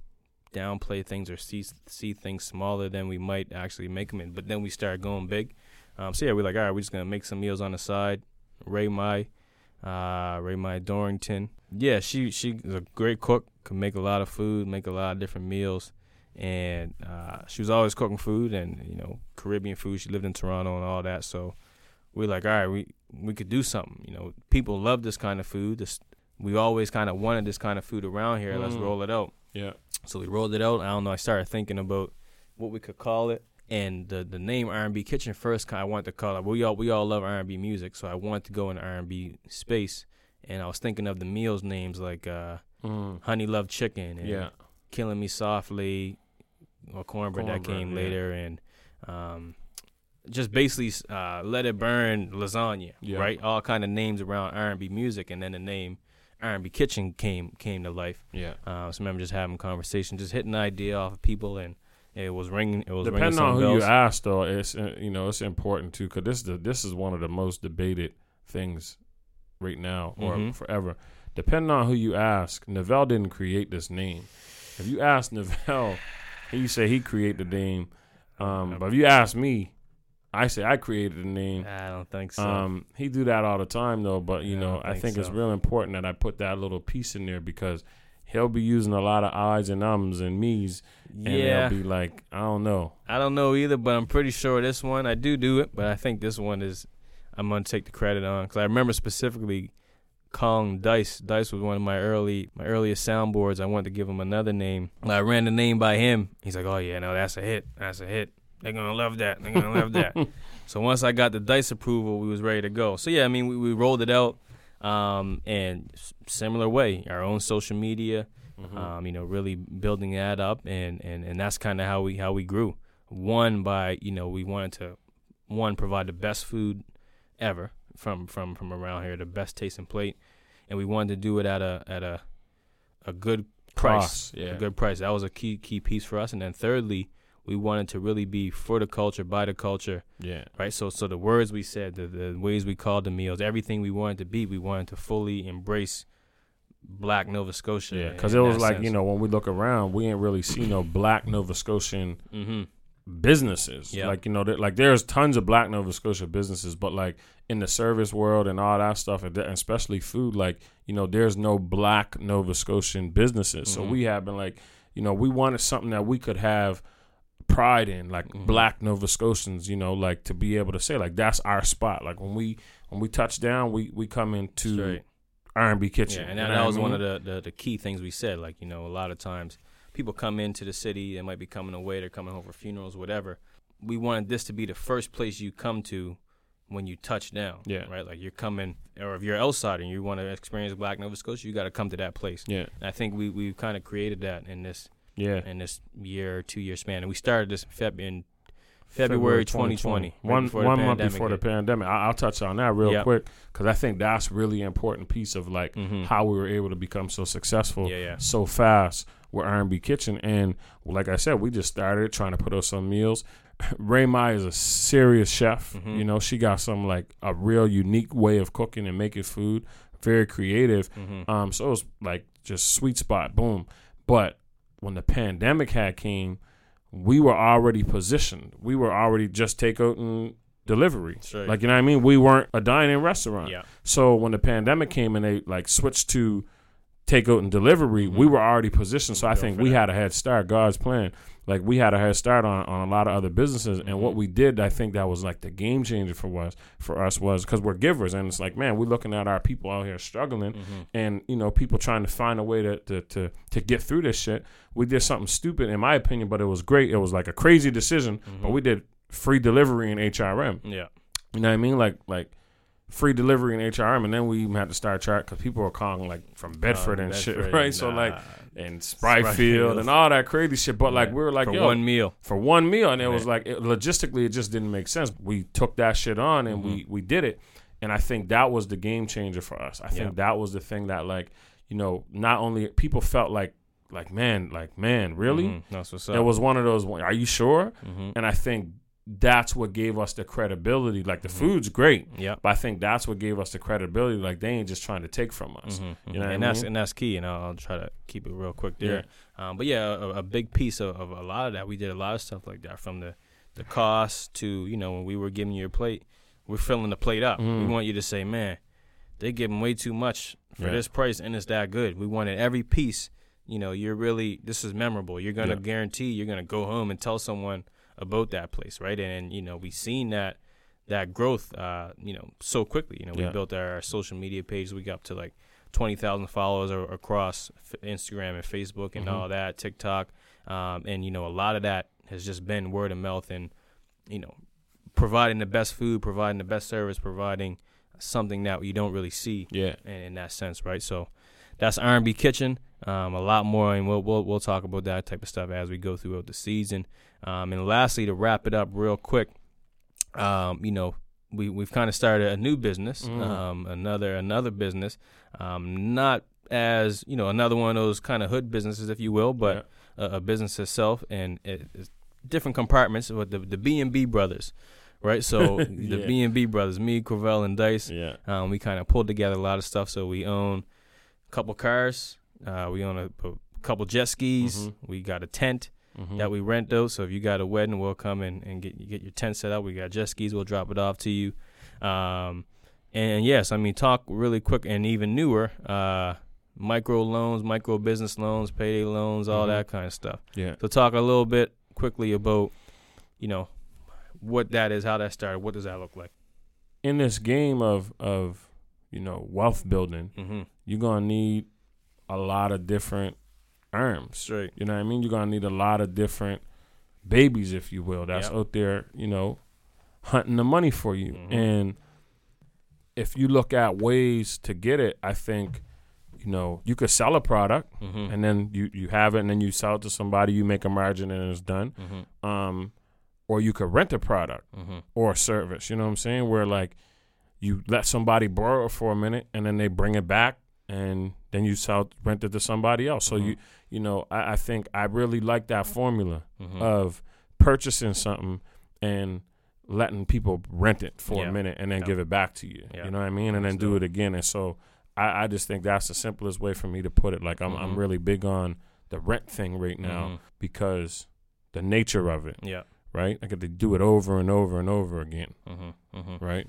downplay things or see, see things smaller than we might actually make them in. But then we start going big. Um, so, yeah, we're like, all right, we're just going to make some meals on the side. Ray Mai, uh, Ray Mai Dorrington. Yeah, she she's a great cook, can make a lot of food, make a lot of different meals. And uh, she was always cooking food and, you know, Caribbean food. She lived in Toronto and all that. So we're like, all right, we, we could do something. You know, people love this kind of food. This, we always kind of wanted this kind of food around here. Mm. Let's roll it out. Yeah. So we rolled it out. I don't know. I started thinking about what we could call it. And the the name R and B Kitchen first, I wanted to call it. We all we all love R and B music, so I wanted to go in the R and B space. And I was thinking of the meals names like uh, mm. Honey Love Chicken and yeah. Killing Me Softly, or Cornbread, cornbread that came yeah. later, and um, just basically uh, Let It Burn Lasagna, yeah. right? All kind of names around R and B music, and then the name R and B Kitchen came came to life. Yeah. Uh, so I remember just having conversations, just hitting an idea off of people and. It was ringing. It was depending ringing on who bells. You ask, though. It's you know it's important too, because this is the, this is one of the most debated things right now or mm-hmm. forever. Depending on who you ask, Navelle didn't create this name. If you ask Navelle, he said he created the name. Um, but if you ask me, I say I created the name. I don't think so. Um, he do that all the time though. But you yeah, know, I think, I think so. It's real important that I put that little piece in there because. He'll be using a lot of I's and ums and me's, and yeah. he'll be like, I don't know. I don't know either, but I'm pretty sure this one, I do do it, but I think this one is, I'm going to take the credit on. Because I remember specifically calling Dice. Dice was one of my early, my earliest soundboards. I wanted to give him another name. I ran the name by him. He's like, oh, yeah, no, that's a hit. That's a hit. They're going to love that. They're going to love that. So once I got the Dice approval, we was ready to go. So, yeah, I mean, we, we rolled it out. Um, and similar way, our own social media, mm-hmm. um, you know, really building that up. And, and, and that's kind of how we, how we grew. One by, you know, we wanted to, one, provide the best food ever from, from, from around here, the best tasting plate. And we wanted to do it at a, at a, a good price, yeah. a good price. That was a key, key piece for us. And then thirdly, we wanted to really be for the culture, by the culture. Yeah. Right? So so the words we said, the, the ways we called the meals, everything we wanted to be, we wanted to fully embrace Black Nova Scotia. Yeah, because it was like, sense. You know, when we look around, we ain't really see no Black Nova Scotian mm-hmm. businesses. Yep. Like, you know, like there's tons of Black Nova Scotia businesses, but like in the service world and all that stuff, and especially food, like, you know, there's no Black Nova Scotian businesses. Mm-hmm. So we have been like, you know, we wanted something that we could have pride in, like mm-hmm. Black Nova Scotians, you know, like to be able to say like that's our spot. Like when we when we touch down, we we come into right. R and B Kitchen. Yeah, and that, that was I mean? one of the, the the key things we said. Like, you know, a lot of times people come into the city, they might be coming away, they're coming home for funerals, whatever. We wanted this to be the first place you come to when you touch down, yeah, right? Like you're coming, or if you're outside and you want to experience Black Nova Scotia, you got to come to that place. Yeah, and I think we we've kind of created that in this yeah in this year, two year span, and we started this Feb in February, February twenty twenty, twenty twenty. Right one before one month before hit. the pandemic. I, I'll touch on that real yep. quick because I think that's really important piece of like mm-hmm. how we were able to become so successful, yeah, yeah. so fast with R and B Kitchen, and like I said, we just started trying to put up some meals. Ray Mai is a serious chef. Mm-hmm. You know, she got some like a real unique way of cooking and making food. Very creative. Mm-hmm. Um, so it was like just sweet spot, boom. But when the pandemic had came, we were already positioned. We were already just takeout and delivery. Right. Like, you know what I mean? We weren't a dine-in restaurant. Yeah. So when the pandemic came and they like switched to takeout and delivery, mm-hmm. we were already positioned. So I think we had a head start. God's plan. Like, we had a head start on, on a lot of other businesses. And mm-hmm. what we did, I think that was, like, the game changer for us, for us was because we're givers. And it's like, man, we're looking at our people out here struggling mm-hmm. and, you know, people trying to find a way to, to, to, to get through this shit. We did something stupid, in my opinion, but it was great. It was, like, a crazy decision. Mm-hmm. But we did free delivery and H R M. Yeah. You know what I mean? Like, like. Free delivery and H R M, and then we even had to start track because people were calling like from Bedford oh, and Bedford, shit, right? Nah. So like and Springfield and all that crazy shit. But yeah. like we were like for yo, one meal for one meal, and it Man. was like it, logistically it just didn't make sense. We took that shit on and mm-hmm. we we did it, and I think that was the game changer for us. I think yeah. that was the thing that like you know not only people felt like like man like man really mm-hmm. that's what's up. It was one of those. Are you sure? Mm-hmm. And I think. That's what gave us the credibility. Like the mm-hmm. food's great, yeah. But I think that's what gave us the credibility. Like they ain't just trying to take from us, mm-hmm. you know. And what that's I mean? and that's key. And I'll, I'll try to keep it real quick there. Yeah. Um, but yeah, a, a big piece of, of a lot of that. We did a lot of stuff like that, from the the cost to you know when we were giving you a plate, we're filling the plate up. Mm. We want you to say, man, they give them way too much for yeah. this price, and it's that good. We wanted every piece. You know, you're really this is memorable. You're gonna yeah. guarantee you're gonna go home and tell someone about that place, right? And, and you know, we seen that that growth, uh, you know, so quickly. You know, we yeah. built our, our social media page. We got up to like twenty thousand followers or, across f- Instagram and Facebook and mm-hmm. all that, TikTok, um, and you know, a lot of that has just been word of mouth and you know, providing the best food, providing the best service, providing something that you don't really see, yeah, in, in that sense, right? So that's R and B Kitchen. Um, a lot more, and we'll, we'll we'll talk about that type of stuff as we go throughout the season. Um, and lastly, to wrap it up real quick, um, you know, we we've kind of started a new business, mm. um, another another business, um, not as you know another one of those kind of hood businesses, if you will, but yeah. a, a business itself, and it, it's different compartments with the the B and B brothers. Right, so yeah. the B and B brothers, me, Corvell, and Dice, yeah. um, we kind of pulled together a lot of stuff. So we own a couple cars. Uh, we own a, a couple jet skis. Mm-hmm. We got a tent mm-hmm. that we rent though. So if you got a wedding, we'll come and, and get get your tent set up. We got jet skis. We'll drop it off to you. Um, and yes, I mean talk really quick and even newer. Uh, micro loans, micro business loans, payday loans, all mm-hmm. that kind of stuff. Yeah. So talk a little bit quickly about, you know, what that is, how that started. What does that look like? In this game of of you know wealth building, mm-hmm. you're gonna need a lot of different arms, right? You know what I mean? You're going to need a lot of different babies, if you will, that's yep. out there, you know, hunting the money for you. Mm-hmm. And if you look at ways to get it, I think, you know, you could sell a product mm-hmm. and then you, you have it and then you sell it to somebody, you make a margin and it's done. Mm-hmm. Um, or you could rent a product mm-hmm. or a service, you know what I'm saying? Where like you let somebody borrow it for a minute and then they bring it back and then you sell, rent it to somebody else. So, mm-hmm. you you know, I, I think I really like that formula mm-hmm. of purchasing something and letting people rent it for yeah. a minute and then yeah. give it back to you. Yeah. You know what I mean? And then do it again. And so I, I just think that's the simplest way for me to put it. Like, I'm mm-hmm. I'm really big on the rent thing right now mm-hmm. because the nature of it, yeah, right? I get to do it over and over and over again, mm-hmm. Mm-hmm. right?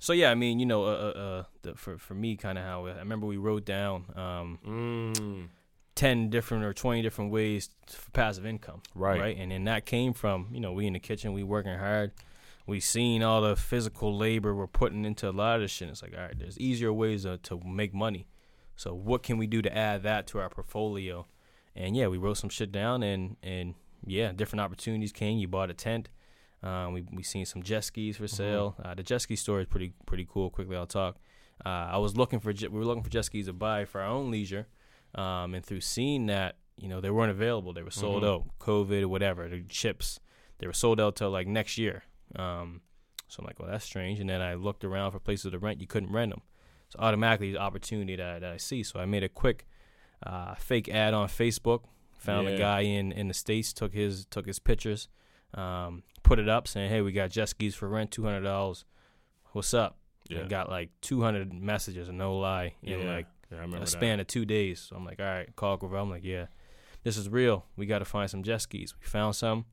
So, yeah, I mean, you know, uh, uh, the, for for me, kind of how I remember we wrote down um, mm. ten different or twenty different ways for passive income. Right. Right. And then that came from, you know, we in the kitchen, we working hard. We seen all the physical labor we're putting into a lot of this shit. It's like, all right, there's easier ways to, to make money. So what can we do to add that to our portfolio? And, yeah, we wrote some shit down and, and yeah, different opportunities came. You bought a tent. Um, we we seen some jet skis for sale. Mm-hmm. Uh, the jet ski store is pretty pretty cool. Quickly, I'll talk. Uh, I was looking for we were looking for jet skis to buy for our own leisure, um, and through seeing that, you know, they weren't available. They were sold mm-hmm. out, COVID or whatever. The chips, they were sold out till like next year. Um, so I'm like, well, that's strange. And then I looked around for places to rent. You couldn't rent them. So automatically, the opportunity that I, that I see. So I made a quick uh, fake ad on Facebook. Found yeah. a guy in, in the States, took his took his pictures, um, put it up saying, hey, we got jet skis for rent, two hundred dollars. What's up? Yeah. And got like two hundred messages, no lie, in yeah. like yeah, a span that. of two days. So I'm like, all right, call Corvell. I'm like, yeah, this is real. We got to find some jet skis. We found some,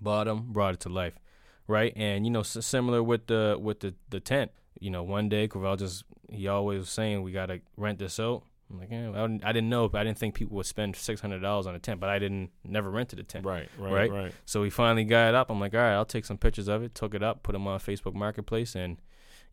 bought them, brought it to life, right? And, you know, so similar with the with the, the tent. You know, one day Corvell just, he always was saying, we got to rent this out. I'm like, eh, I, didn't, I didn't know, I didn't think people would spend six hundred dollars on a tent, but I didn't, never rented a tent. Right, right, right, right. So we finally got it up. I'm like, all right, I'll take some pictures of it, took it up, put them on Facebook Marketplace. And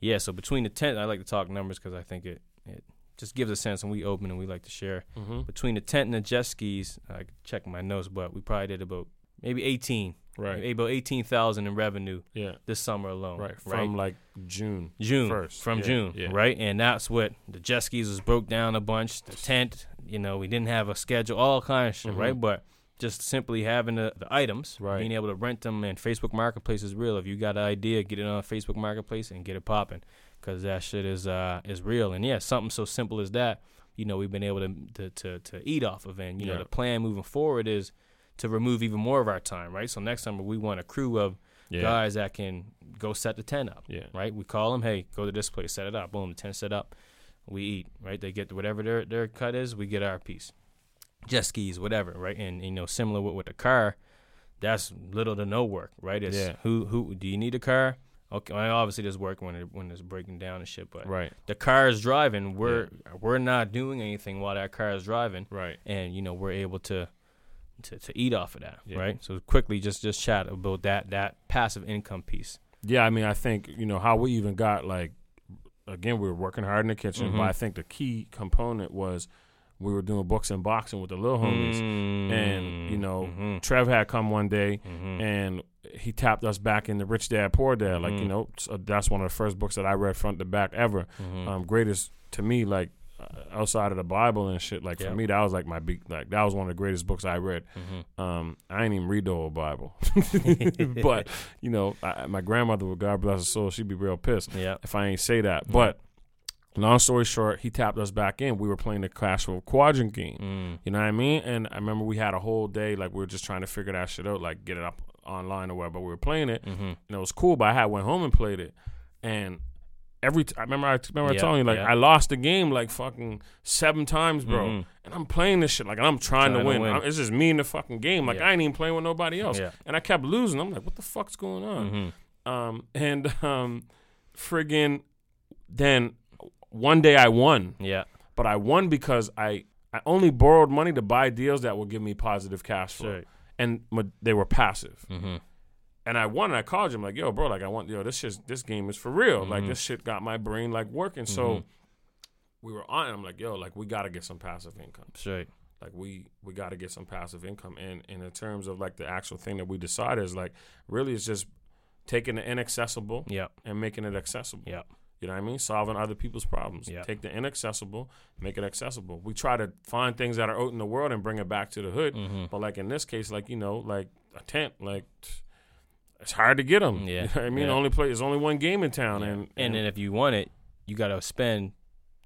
yeah, so between the tent, I like to talk numbers because I think it, it just gives a sense, and we open and we like to share. Mm-hmm. Between the tent and the jet skis, I checked my notes, but we probably did about maybe eighteen. Right. About eighteen thousand in revenue yeah. this summer alone. Right. From right? like June. June. First. From yeah. June. Yeah. Right. And that's what the jet skis was broke down a bunch. The tent, you know, we didn't have a schedule, all kinds of shit. Mm-hmm. Right. But just simply having the, the items, right. being able to rent them, and Facebook Marketplace is real. If you got an idea, get it on Facebook Marketplace and get it popping because that shit is uh is real. And yeah, something so simple as that, you know, we've been able to, to, to, to eat off of. And, you yeah. know, the plan moving forward is to remove even more of our time, right? So next summer we want a crew of yeah. guys that can go set the tent up, yeah. right? We call them, hey, go to this place, set it up. Boom, the tent set up. We eat, right? They get whatever their their cut is, we get our piece. Jet skis, whatever, right? And, you know, similar with, with the car, that's little to no work, right? It's yeah. who who do you need a car? Okay, well, obviously there's work when it, when it's breaking down and shit, but right. the car is driving. We're yeah. we're not doing anything while that car is driving, right? And, you know, we're able to. To, to eat off of that, yeah. right? So quickly, just just chat about that that passive income piece. Yeah, I mean, I think, you know, how we even got, like, again, we were working hard in the kitchen, mm-hmm. but I think the key component was we were doing books and boxing with the little homies. Mm-hmm. And, you know, mm-hmm. Trev had come one day, mm-hmm. and he tapped us back into Rich Dad, Poor Dad. Like, mm-hmm. you know, so that's one of the first books that I read front to back ever. Mm-hmm. Um, greatest to me, like, outside of the Bible and shit, like yeah. for me, that was like my big, like that was one of the greatest books I read. Mm-hmm. Um, I ain't even read the whole Bible, but you know, I, my grandmother, would, God bless her soul, she'd be real pissed yeah. if I ain't say that. Yeah. But long story short, he tapped us back in. We were playing the Cashflow quadrant game. Mm. You know what I mean? And I remember we had a whole day, like we were just trying to figure that shit out, like get it up online or whatever. We were playing it, mm-hmm. and it was cool. But I had went home and played it, and. Every t- I remember I remember yeah, I telling you like yeah. I lost the game like fucking seven times, bro. Mm-hmm. And I'm playing this shit like and I'm trying, trying to win. To win. It's just me and the fucking game. Like yeah. I ain't even playing with nobody else. Yeah. And I kept losing. I'm like, what the fuck's going on? Mm-hmm. Um, and um, friggin' then one day I won. Yeah. But I won because I I only borrowed money to buy deals that would give me positive cash flow, sure. and my, they were passive. Mm-hmm. And I won, and I called him, like, yo, bro, like, I want, yo, this shit's, this game is for real. Mm-hmm. Like, this shit got my brain, like, working. Mm-hmm. So we were on, and I'm like, yo, like, we got to get some passive income. Straight. Like, we, we got to get some passive income. And, and in terms of, like, the actual thing that we decided is, like, really it's just taking the inaccessible yep. and making it accessible. Yep. You know what I mean? Solving other people's problems. Yep. Take the inaccessible, make it accessible. We try to find things that are out in the world and bring it back to the hood. Mm-hmm. But, like, in this case, like, you know, like, a tent, like... It's hard to get them. Yeah. You know I mean, yeah. the only play, there's only one game in town. Yeah. And, and, and then if you want it, you got to spend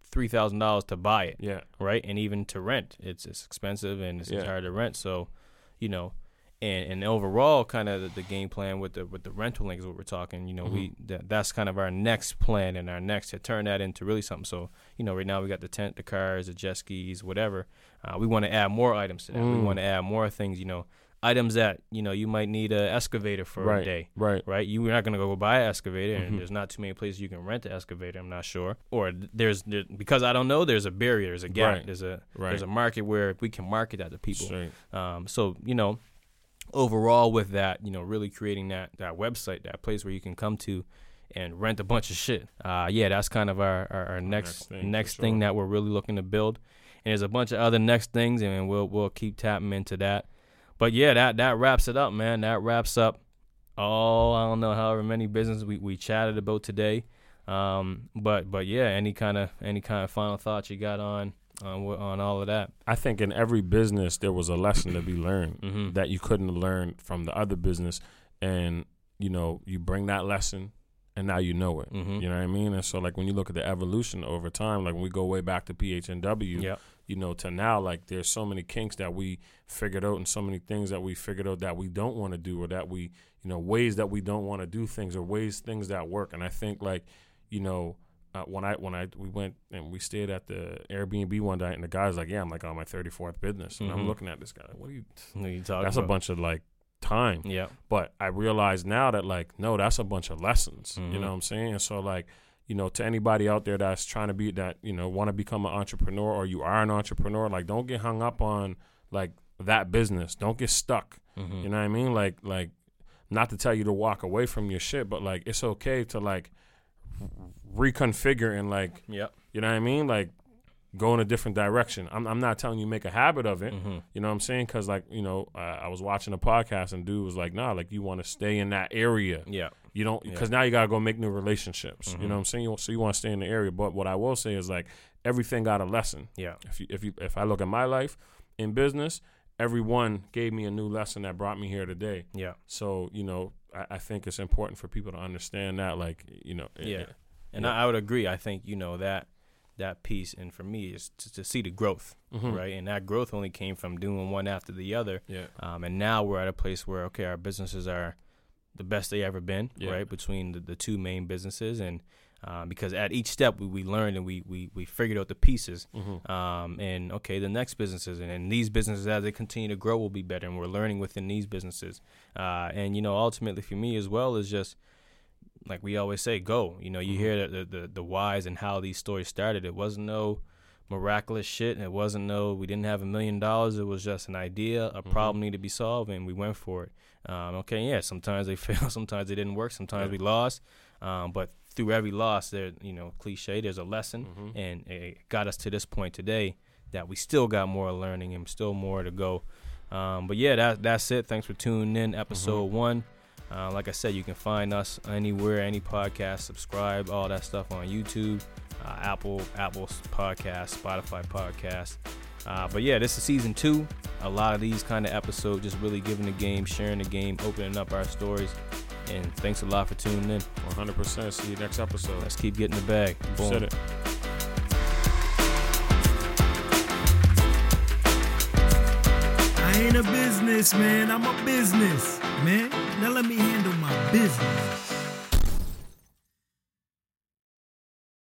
three thousand dollars to buy it. Yeah. Right? And even to rent. It's it's expensive and it's, yeah. it's hard to rent. So, you know, and, and overall kind of the, the game plan with the with the rental link is what we're talking. You know, mm-hmm. we th- that's kind of our next plan and our next to turn that into really something. So, you know, right now we got the tent, the cars, the jet skis, whatever. Uh, we want to add more items to that. Mm. We want to add more things, you know. Items that, you know, you might need an excavator for right, a day. Right, right. You're not going to go buy an excavator, and mm-hmm. there's not too many places you can rent an excavator, I'm not sure. Or there's, there, because I don't know, there's a barrier, there's a gap, right, there's a right. there's a market where we can market that to people. Um, so, you know, overall with that, you know, really creating that, that website, that place where you can come to and rent a bunch of shit. Uh, yeah, that's kind of our, our, our next, next, thing, next sure. thing that we're really looking to build. And there's a bunch of other next things, and we'll we'll keep tapping into that. But yeah, that, that wraps it up, man. That wraps up oh, I don't know, however many businesses we, we chatted about today. Um, but but yeah, any kind of any kind of final thoughts you got on on on all of that? I think in every business there was a lesson to be learned mm-hmm. that you couldn't learn from the other business, and you know you bring that lesson and now you know it. Mm-hmm. You know what I mean? And so like when you look at the evolution over time, like when we go way back to P H N W, yep. you know, to now, like there's so many kinks that we figured out and so many things that we figured out that we don't want to do, or that we, you know, ways that we don't want to do things, or ways things that work. And I think like, you know, uh, when I when I we went and we stayed at the Airbnb one night, and the guy's like, "Yeah, I'm like on my thirty-fourth business," and mm-hmm. I'm looking at this guy like, "What are you? What are you talking that's about? A bunch of like time." Yeah. But I realize now that like, no, that's a bunch of lessons. Mm-hmm. You know what I'm saying? And so like, you know, to anybody out there that's trying to be that, you know, want to become an entrepreneur, or you are an entrepreneur, like don't get hung up on like that business. Don't get stuck. Mm-hmm. You know what I mean? Like like, not to tell you to walk away from your shit, but like it's okay to like. Reconfigure and like yep. you know what I mean, like go in a different direction. I'm I'm not telling you make a habit of it, mm-hmm. you know what I'm saying, because like, you know, uh, I was watching a podcast and dude was like, nah, like you want to stay in that area, yeah, you don't, because yeah. now you gotta go make new relationships, mm-hmm. you know what I'm saying, so you want to stay in the area. But what I will say is like everything got a lesson. Yeah, if you if you if I look at my life in business, everyone gave me a new lesson that brought me here today. Yeah, so you know I think it's important for people to understand that, like, you know. It, yeah. It, and yeah. I would agree. I think, you know, that that piece, and for me, is to, to see the growth, mm-hmm. right? And that growth only came from doing one after the other. Yeah. Um, and now we're at a place where, okay, our businesses are the best they ever been, yeah. right, between the, the two main businesses. And uh, because at each step we, we learned and we, we, we figured out the pieces. Mm-hmm. Um, and, okay, the next businesses and, and these businesses, as they continue to grow, will be better. And we're learning within these businesses. Uh, and, you know, ultimately for me as well is just, like we always say, go. You know, you mm-hmm. hear the, the, the whys and how these stories started. It wasn't no miraculous shit. And it wasn't no, we didn't have a million dollars. It was just an idea, a mm-hmm. problem needed to be solved, and we went for it. Um, okay, yeah, sometimes they failed. Sometimes they didn't work. Sometimes yeah. we lost. Um, but through every loss, there, you know, cliche, there's a lesson, mm-hmm. and it got us to this point today that we still got more learning and still more to go. Um, but yeah, that, that's it. Thanks for tuning in. Episode mm-hmm. one. Uh, like I said, you can find us anywhere, any podcast, subscribe, all that stuff on YouTube, uh, Apple, Apple Podcasts, Spotify Podcasts. Uh, but yeah, this is season two. A lot of these kind of episodes, just really giving the game, sharing the game, opening up our stories. And thanks a lot for tuning in. one hundred percent. See you next episode. Let's keep getting the bag. Boom. Said it. I ain't a businessman, I'm a business, man. Now let me handle my business.